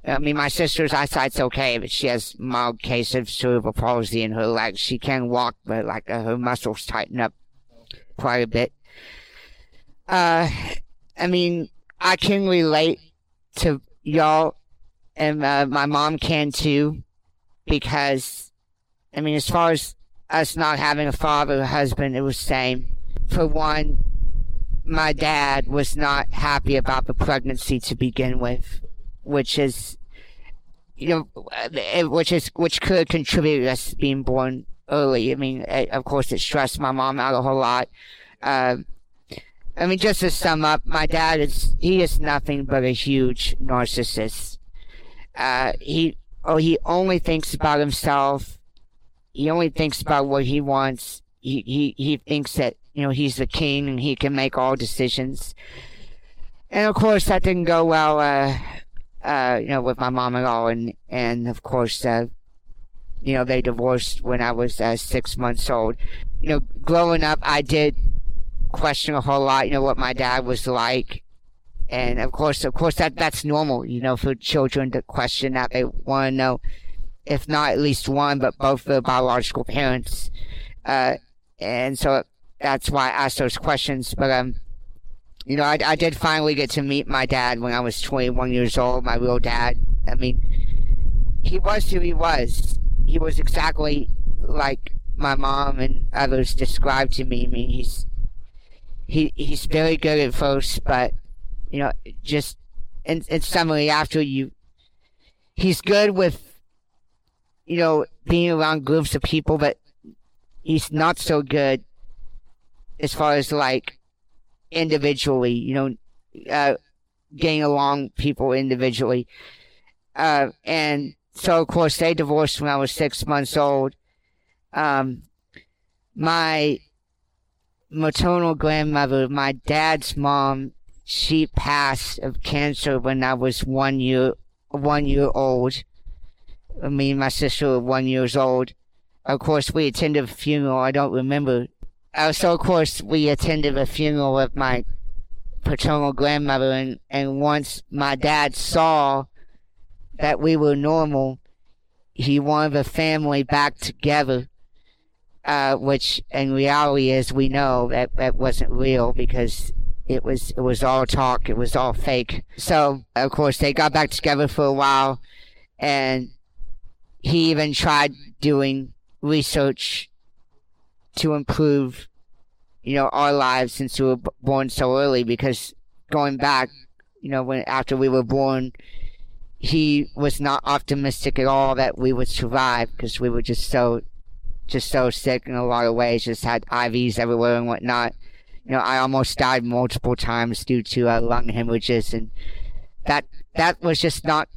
I mean, my sister's eyesight's okay, but she has mild case of cerebral palsy in her legs. She can walk, but like uh, her muscles tighten up quite a bit. Uh, I mean, I can relate to y'all, and uh, my mom can too, because, I mean, as far as us not having a father or husband, it was the same. For one, my dad was not happy about the pregnancy to begin with, which is, you know, which is which could contribute to us being born early. I mean, of course, it stressed my mom out a whole lot. Uh, I mean, just to sum up, my dad is he is nothing but a huge narcissist. Uh, he oh, he only thinks about himself. He only thinks about what he wants. He he he thinks that, you know, he's the king and he can make all decisions. And of course, that didn't go well. Uh, Uh, you know, with my mom and all, and, and of course, uh, you know, they divorced when I was uh, six months old. You know, growing up, I did question a whole lot, you know, what my dad was like. And of course, of course, that that's normal, you know, for children to question that. They want to know, if not at least one, but both their biological parents. Uh, and so that's why I asked those questions. But, um, you know, I, I did finally get to meet my dad when I was twenty-one years old, my real dad. I mean, he was who he was. He was exactly like my mom and others described to me. I mean, he's he he's very good at first, but, you know, just in, in summary, after you, he's good with, you know, being around groups of people, but he's not so good as far as, like, individually, you know, uh, getting along people individually. Uh, and so, of course, they divorced when I was six months old. Um, my maternal grandmother, my dad's mom, she passed of cancer when I was one year, one year old. me and my sister were one years old. Of course, we attended a funeral. I don't remember. So, of course, we attended a funeral of my paternal grandmother, and, and once my dad saw that we were normal, he wanted the family back together, uh, which in reality, as we know, that, that wasn't real because it was it was all talk, it was all fake. So, of course, they got back together for a while, and he even tried doing research to improve, you know, our lives since we were born so early, because going back, you know, when after we were born, he was not optimistic at all that we would survive because we were just so, just so sick in a lot of ways, just had I Vs everywhere and whatnot. You know, I almost died multiple times due to uh, lung hemorrhages, and that that was just not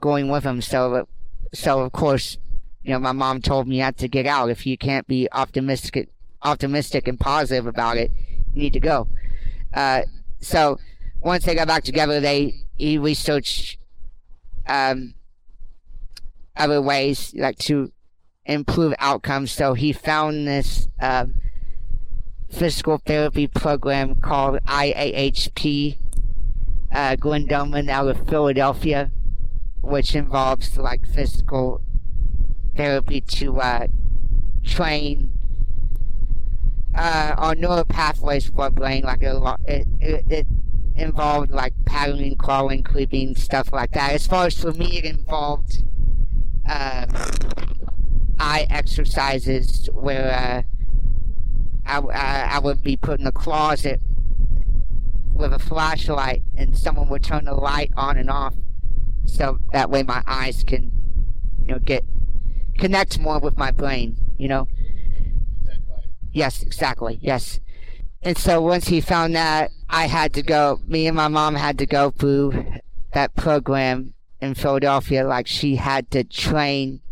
going with him. So, so of course, you know, my mom told me I had to get out. If you can't be optimistic, optimistic and positive about it, you need to go. Uh, so once they got back together, they he researched um, other ways like to improve outcomes. So he found this uh, physical therapy program called I A H P, uh, Glenn Doman out of Philadelphia, which involves like physical therapy to uh, train uh, our neural pathways for our brain. Like a, it, it, it involved like patterning, crawling, creeping, stuff like that. As far as for me, it involved uh, eye exercises where uh, I, I, I would be put in a closet with a flashlight, and someone would turn the light on and off, so that way my eyes can, you know, get connect more with my brain, you know. Yes, exactly, yes. And so once he found that, I had to go, me and my mom had to go through that program in Philadelphia. Like she had to train,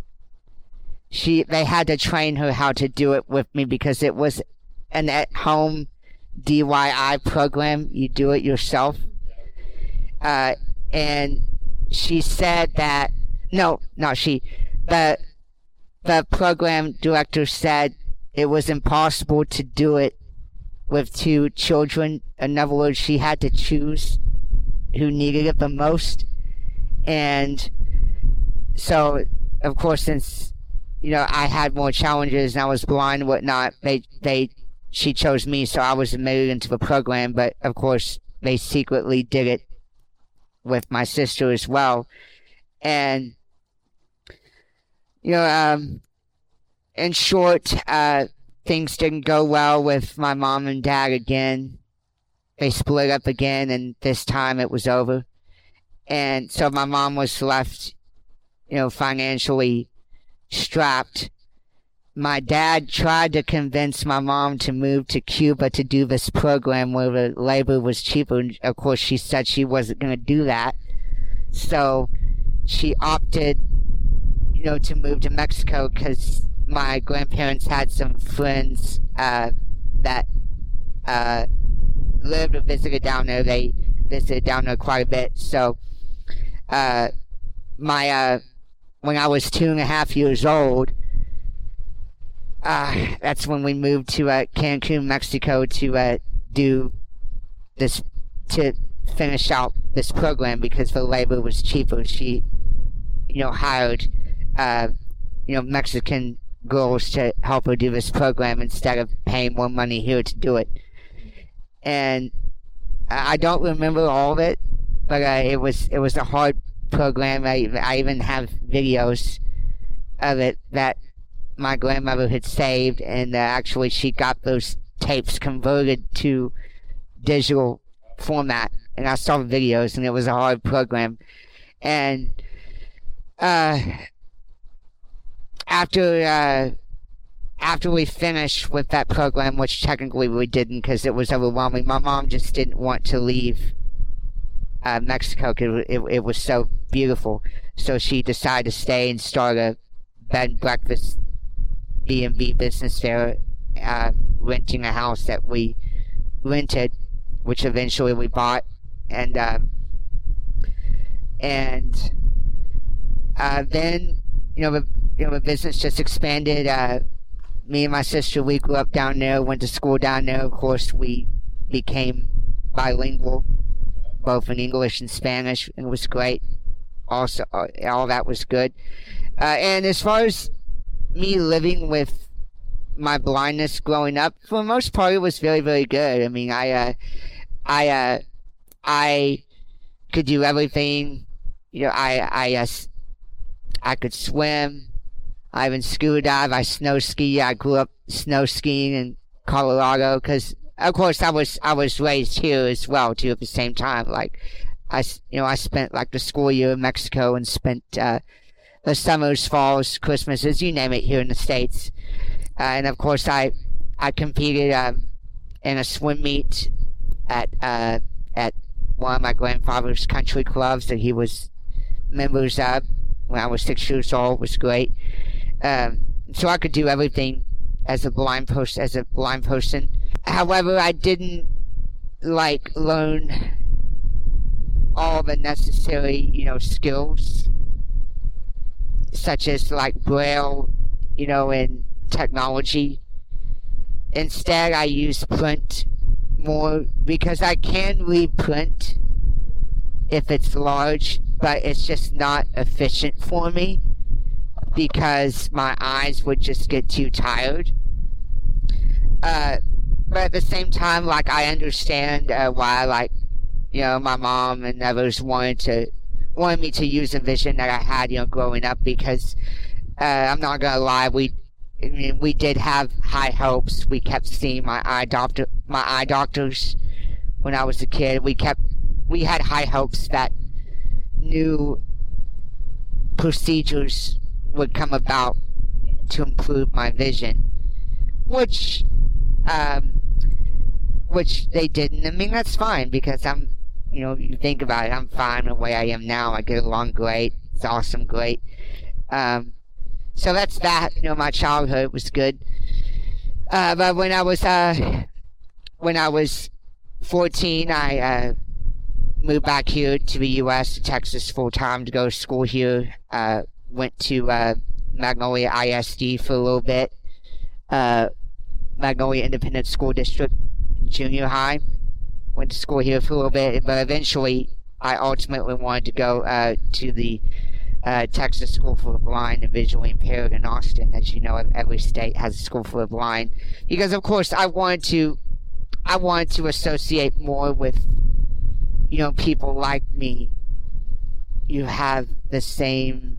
she they had to train her how to do it with me, because it was an at-home D I Y program. You do it yourself. Uh, and she said that, no, not she, the, the program director said it was impossible to do it with two children. In other words, she had to choose who needed it the most. And so, of course, since, you know, I had more challenges and I was blind and whatnot, they, they, she chose me, so I was admitted into the program. But, of course, they secretly did it with my sister as well. And, you know, um, in short, uh, things didn't go well with my mom and dad again. They split up again, and this time it was over. And so my mom was left, you know, financially strapped. My dad tried to convince my mom to move to Cuba to do this program where the labor was cheaper. And of course, she said she wasn't going to do that. So she opted, you know, to move to Mexico because my grandparents had some friends uh, that uh, lived or visited down there. They visited down there quite a bit. So, uh, my uh, when I was two and a half years old, uh, that's when we moved to uh, Cancun, Mexico, to uh, do this, to finish out this program, because the labor was cheaper. She, you know, hired, uh, you know, Mexican girls to help her do this program instead of paying more money here to do it. And I don't remember all of it, but uh, it was it was a hard program. I, I even have videos of it that my grandmother had saved, and uh, actually she got those tapes converted to digital format, and I saw the videos, and it was a hard program. And uh After uh, after we finished with that program, which technically we didn't because it was overwhelming, my mom just didn't want to leave uh, Mexico because it, it was so beautiful. So she decided to stay and start a bed and breakfast B and B business there, uh, renting a house that we rented, which eventually we bought. And, uh, and uh, then... you know, you know, the business just expanded. Uh, me and my sister, we grew up down there, went to school down there. Of course, we became bilingual, both in English and Spanish, and it was great. Also, all that was good. Uh, and as far as me living with my blindness growing up, for the most part, it was very, very good. I mean, I, uh, I, uh, I could do everything. You know, I, I, uh, I could swim. I even scuba dive. I snow ski. I grew up snow skiing in Colorado because, of course, I was I was raised here as well too. At the same time, like. I, you know, I spent like the school year in Mexico and spent uh, the summers, falls, Christmases, you name it, here in the States. Uh, and of course, I I competed uh, in a swim meet at uh, at one of my grandfather's country clubs that he was members of when I was six years old. It was great. Um, so I could do everything as a blind person. As a blind person, however, I didn't like learn all the necessary, you know, skills, such as like Braille, you know, and technology. Instead, I use print more because I can read print if it's large, but it's just not efficient for me because my eyes would just get too tired. Uh, but at the same time, like, I understand uh, why, like, you know, my mom and others wanted to wanted me to use a vision that I had, you know, growing up because uh, I'm not gonna lie, we I mean, we did have high hopes. We kept seeing my eye doctor, my eye doctors when I was a kid. We kept we had high hopes that new procedures would come about to improve my vision, which um, which they didn't. I mean, that's fine because I'm. You know, you think about it, I'm fine the way I am now. I get along great. It's awesome, great. Um, so that's that. You know, my childhood was good. Uh, but when I was uh, when I was fourteen, I uh, moved back here to the U S, to Texas, full time to go to school here. Uh, went to uh, Magnolia I S D for a little bit. Uh, Magnolia Independent School District Junior High. Went to school here for a little bit, but eventually I ultimately wanted to go uh, to the uh, Texas School for the Blind and Visually Impaired in Austin. As you know, every state has a school for the blind, because of course I wanted to, I wanted to associate more with, you know, people like me. You have the same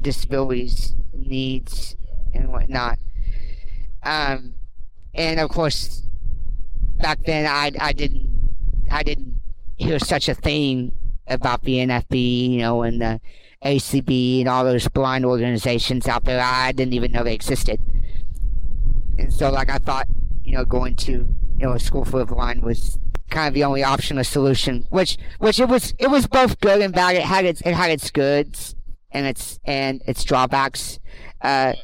disabilities, needs, and whatnot. Um, and of course, back then I I didn't. I didn't hear such a thing about the N F B, you know, and the A C B and all those blind organizations out there. I didn't even know they existed. And so, like, I thought, you know, going to, you know, a school for the blind was kind of the only option or solution, which, which it was, it was both good and bad. It had its, it had its goods and its, and its drawbacks. Uh,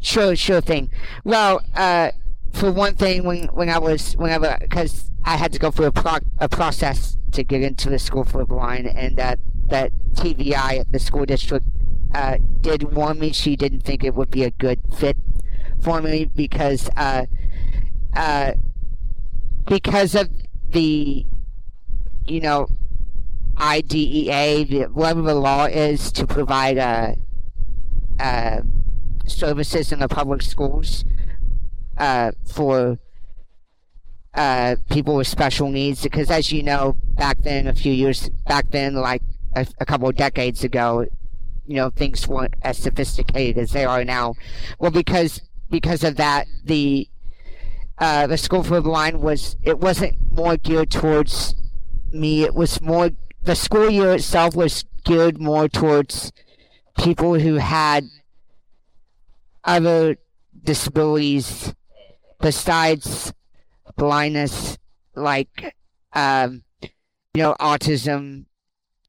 sure, sure thing. Well, uh, for one thing, when when I was, whenever, because I had to go through a, pro, a process to get into the School for the Blind, and uh, that T V I at the school district uh, did warn me she didn't think it would be a good fit for me because uh, uh, because of the, you know, I D E A, the, whatever the law is to provide uh, uh, services in the public schools. Uh, for uh, people with special needs, because as you know, back then, a few years back then, like a, a couple of decades ago, you know, things weren't as sophisticated as they are now. Well, because because of that, the uh, the School for the Blind was it wasn't more geared towards me. It was more, the school year itself was geared more towards people who had other disabilities besides blindness, like, um, you know, autism,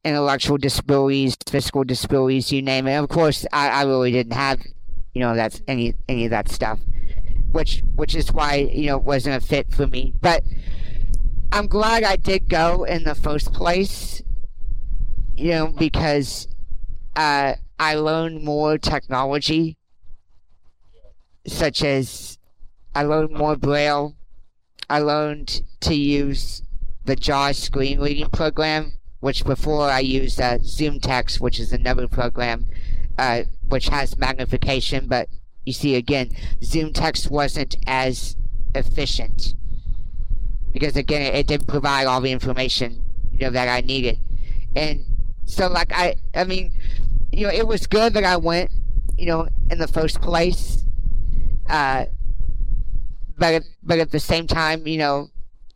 intellectual disabilities, physical disabilities, you name it. And of course, I, I really didn't have, you know, that's any any of that stuff, which which is why, you know, it wasn't a fit for me. But I'm glad I did go in the first place, you know, because uh, I learned more technology, such as I learned more Braille. I learned to use the JAWS screen reading program, which before I used uh, ZoomText, which is another program uh, which has magnification. But you see, again, ZoomText wasn't as efficient because, again, it, it didn't provide all the information, you know, that I needed. And so, like, I, I mean, you know, it was good that I went, you know, in the first place. Uh, but, at, but at the same time, you know,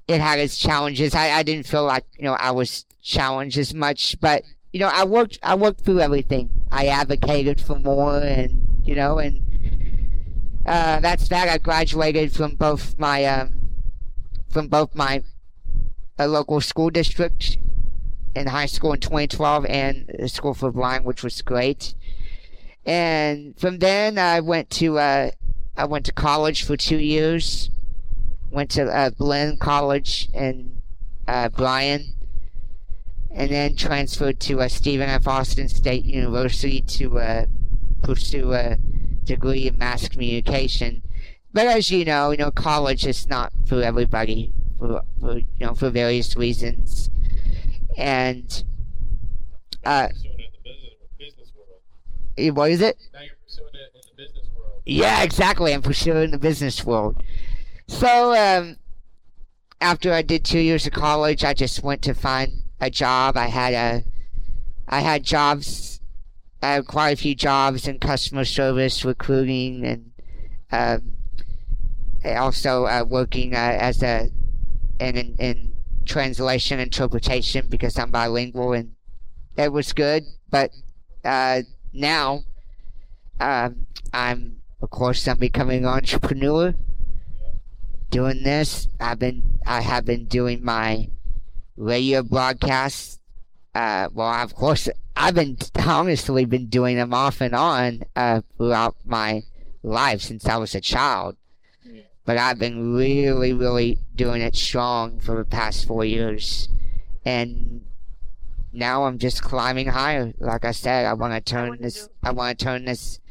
it had its challenges. I, I didn't feel like, you know, I was challenged as much. But, you know, I worked, I worked through everything. I advocated for more and, you know, and uh, that's that. I graduated from both my, um, from both my uh, local school district in high school in twenty twelve and the School for the Blind, which was great. And from then I went to, uh, I went to college for two years. Went to uh, Glenn College in uh, Bryan, and then transferred to uh, Stephen F. Austin State University to uh, pursue a degree in mass communication. But as you know, you know, college is not for everybody, for, for you know, for various reasons. And uh, pursuing it in the business world. What is it? Now you're pursuing it in the business world. Yeah, exactly. I'm pursuing the business world. So, um, after I did two years of college, I just went to find a job. I had a, I had jobs, I had quite a few jobs in customer service, recruiting, and um, also uh, working uh, as a, in, in, in translation interpretation because I'm bilingual, and it was good. But uh, now, um, I'm, of course, I'm becoming an entrepreneur. Doing this, I've been I have been doing my radio broadcasts. Uh, well, of course, I've been honestly been doing them off and on uh, throughout my life since I was a child. Yeah. But I've been really, really doing it strong for the past four years, and now I'm just climbing higher. Like I said, I want to turn this I want to turn this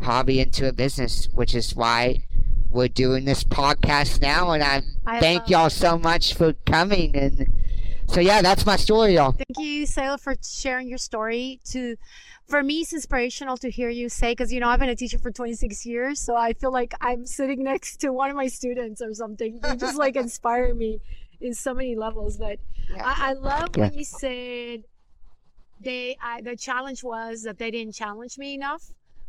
hobby into a business, which is why we're doing this podcast now, and I, I thank y'all so much for coming. And so, yeah, that's my story, y'all. Thank you, Saylor, for sharing your story. To, for me, it's inspirational to hear you say, because, you know, I've been a teacher for twenty-six years, so I feel like I'm sitting next to one of my students or something. They just, like, inspire me in so many levels. But yeah. I, I love yeah. when you said they I, the challenge was that they didn't challenge me enough.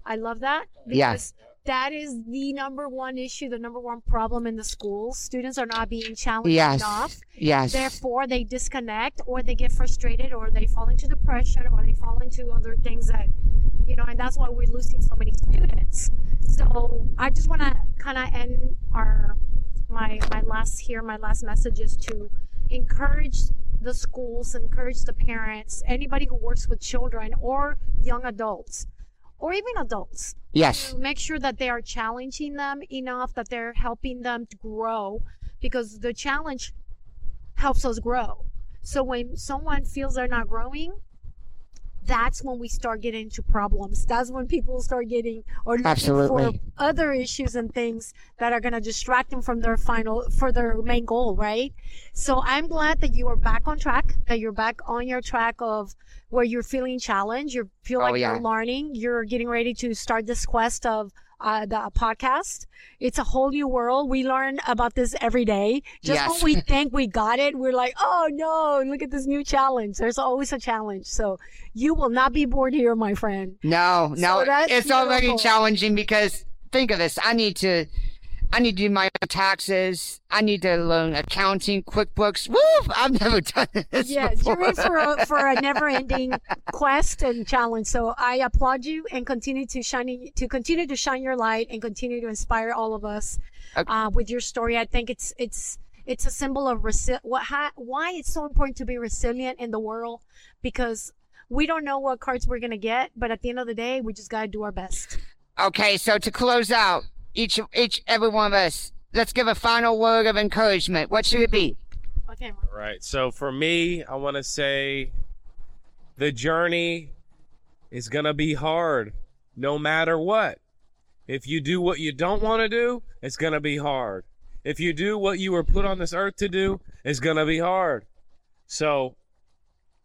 I love that. Yes. Yeah. That is the number one issue, the number one problem in the schools. Students are not being challenged yes. enough. Yes. Therefore, they disconnect, or they get frustrated, or they fall into depression, or they fall into other things that, you know, and that's why we're losing so many students. So I just want to kind of end our, my, my last here, my last message is to encourage the schools, encourage the parents, anybody who works with children or young adults, or even adults. Yes. To make sure that they are challenging them enough, that they're helping them to grow, because the challenge helps us grow. So when someone feels they're not growing, that's when we start getting into problems. That's when people start getting or looking Absolutely. for other issues and things that are going to distract them from their final, for their main goal, right? So I'm glad that you are back on track, that you're back on your track of where you're feeling challenged. You feel like oh, yeah. you're learning. You're getting ready to start this quest of uh, the podcast. It's a whole new world. We learn about this every day. Just yes. when we think we got it, we're like, oh no, look at this new challenge. There's always a challenge. So you will not be bored here, my friend. No, no, so that's it's beautiful. Already challenging because think of this. I need to, I need to do my own taxes. I need to learn accounting, QuickBooks. Woo! I've never done this Yes, before. You're in for a, for a never-ending quest and challenge. So I applaud you and continue to shining, to continue to shine your light and continue to inspire all of us okay. uh, with your story. I think it's it's it's a symbol of resi- what how, why it's so important to be resilient in the world, because we don't know what cards we're gonna get, but at the end of the day, we just gotta do our best. Okay, so to close out. Each, each, every one of us. Let's give a final word of encouragement. What should it be? Okay. All right. So for me, I want to say the journey It's going to be hard no matter what. If you do what you don't want to do, it's going to be hard. If you do what you were put on this earth to do, it's going to be hard. So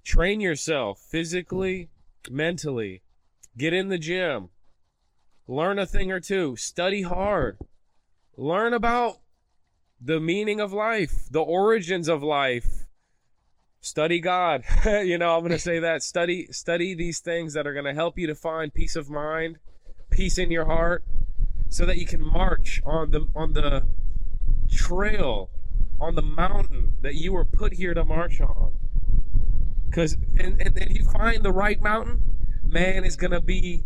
train yourself physically, mentally. Get in the gym. Learn a thing or two. Study hard. Learn about the meaning of life, the origins of life. Study God. You know, I'm going to say that. Study, study these things that are going to help you to find peace of mind, peace in your heart, so that you can march on the on the trail, on the mountain that you were put here to march on. Because and, and if you find the right mountain, man, it's going to be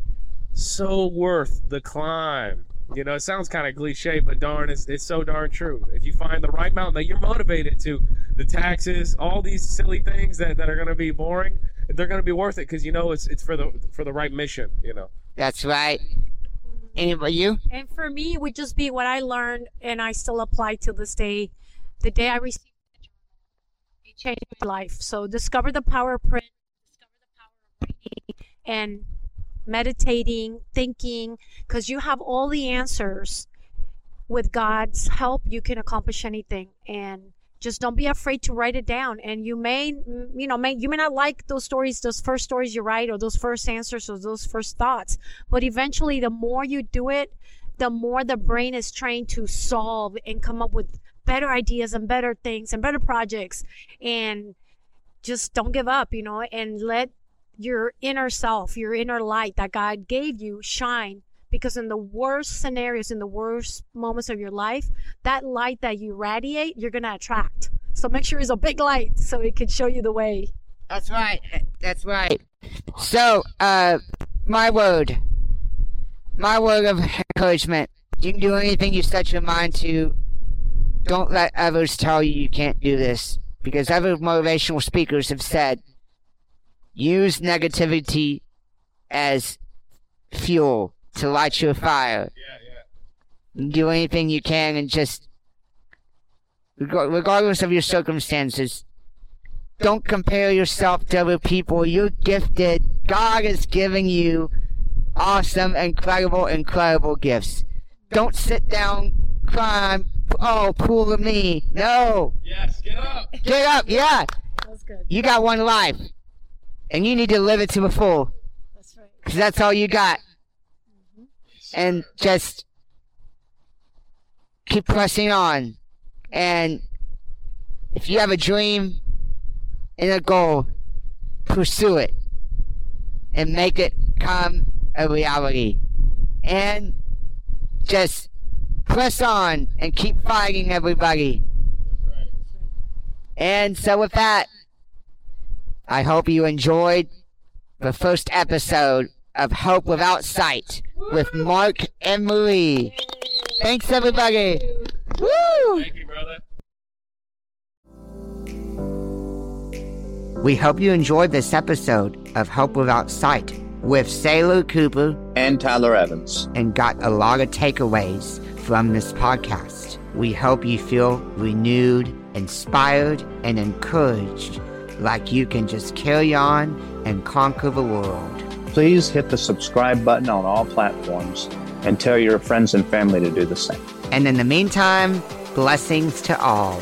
so worth the climb. You know, it sounds kind of cliche, but darn, it's, it's so darn true. If you find the right mountain that you're motivated to, the taxes, all these silly things that, that are going to be boring, they're going to be worth it because, you know, it's it's for the for the right mission, you know. That's right. Anybody, you? And for me, it would just be what I learned, and I still apply to this day. The day I received it, it changed my life. So discover the power of print, discover the power of reading, and meditating, thinking, because you have all the answers. With God's help, you can accomplish anything, and just don't be afraid to write it down. And you may, you know, may you may not like those stories, those first stories you write, or those first answers, or those first thoughts, but eventually, the more you do it, the more the brain is trained to solve and come up with better ideas and better things and better projects. And just don't give up, you know, and let your inner self, your inner light that God gave you shine, because in the worst scenarios, in the worst moments of your life, that light that you radiate, you're going to attract. So make sure it's a big light so it can show you the way. That's right. That's right. So uh, my word, my word of encouragement, you can do anything you set your mind to. Don't let others tell you you can't do this, because other motivational speakers have said, use negativity as fuel to light your fire. Yeah, yeah. Do anything you can, and just, regardless of your circumstances, don't compare yourself to other people. You're gifted. God is giving you awesome, incredible, incredible gifts. Don't sit down crying, oh, poor of me. No. Yes, get up. Get up, yeah. That's good. You got one life. And you need to live it to the full. That's right. Because that's all you got. Mm-hmm. And just keep pressing on. And if you have a dream and a goal, pursue it. And make it come a reality. And just press on and keep fighting, everybody. That's right. And so with that, I hope you enjoyed the first episode of Hope Without Sight with Mark and Marie. Thanks, everybody. Woo! Thank you, brother. We hope you enjoyed this episode of Hope Without Sight with Saylor Cooper and Tyler Evans, and got a lot of takeaways from this podcast. We hope you feel renewed, inspired, and encouraged, like you can just carry on and conquer the world. Please hit the subscribe button on all platforms and tell your friends and family to do the same. And in the meantime, blessings to all.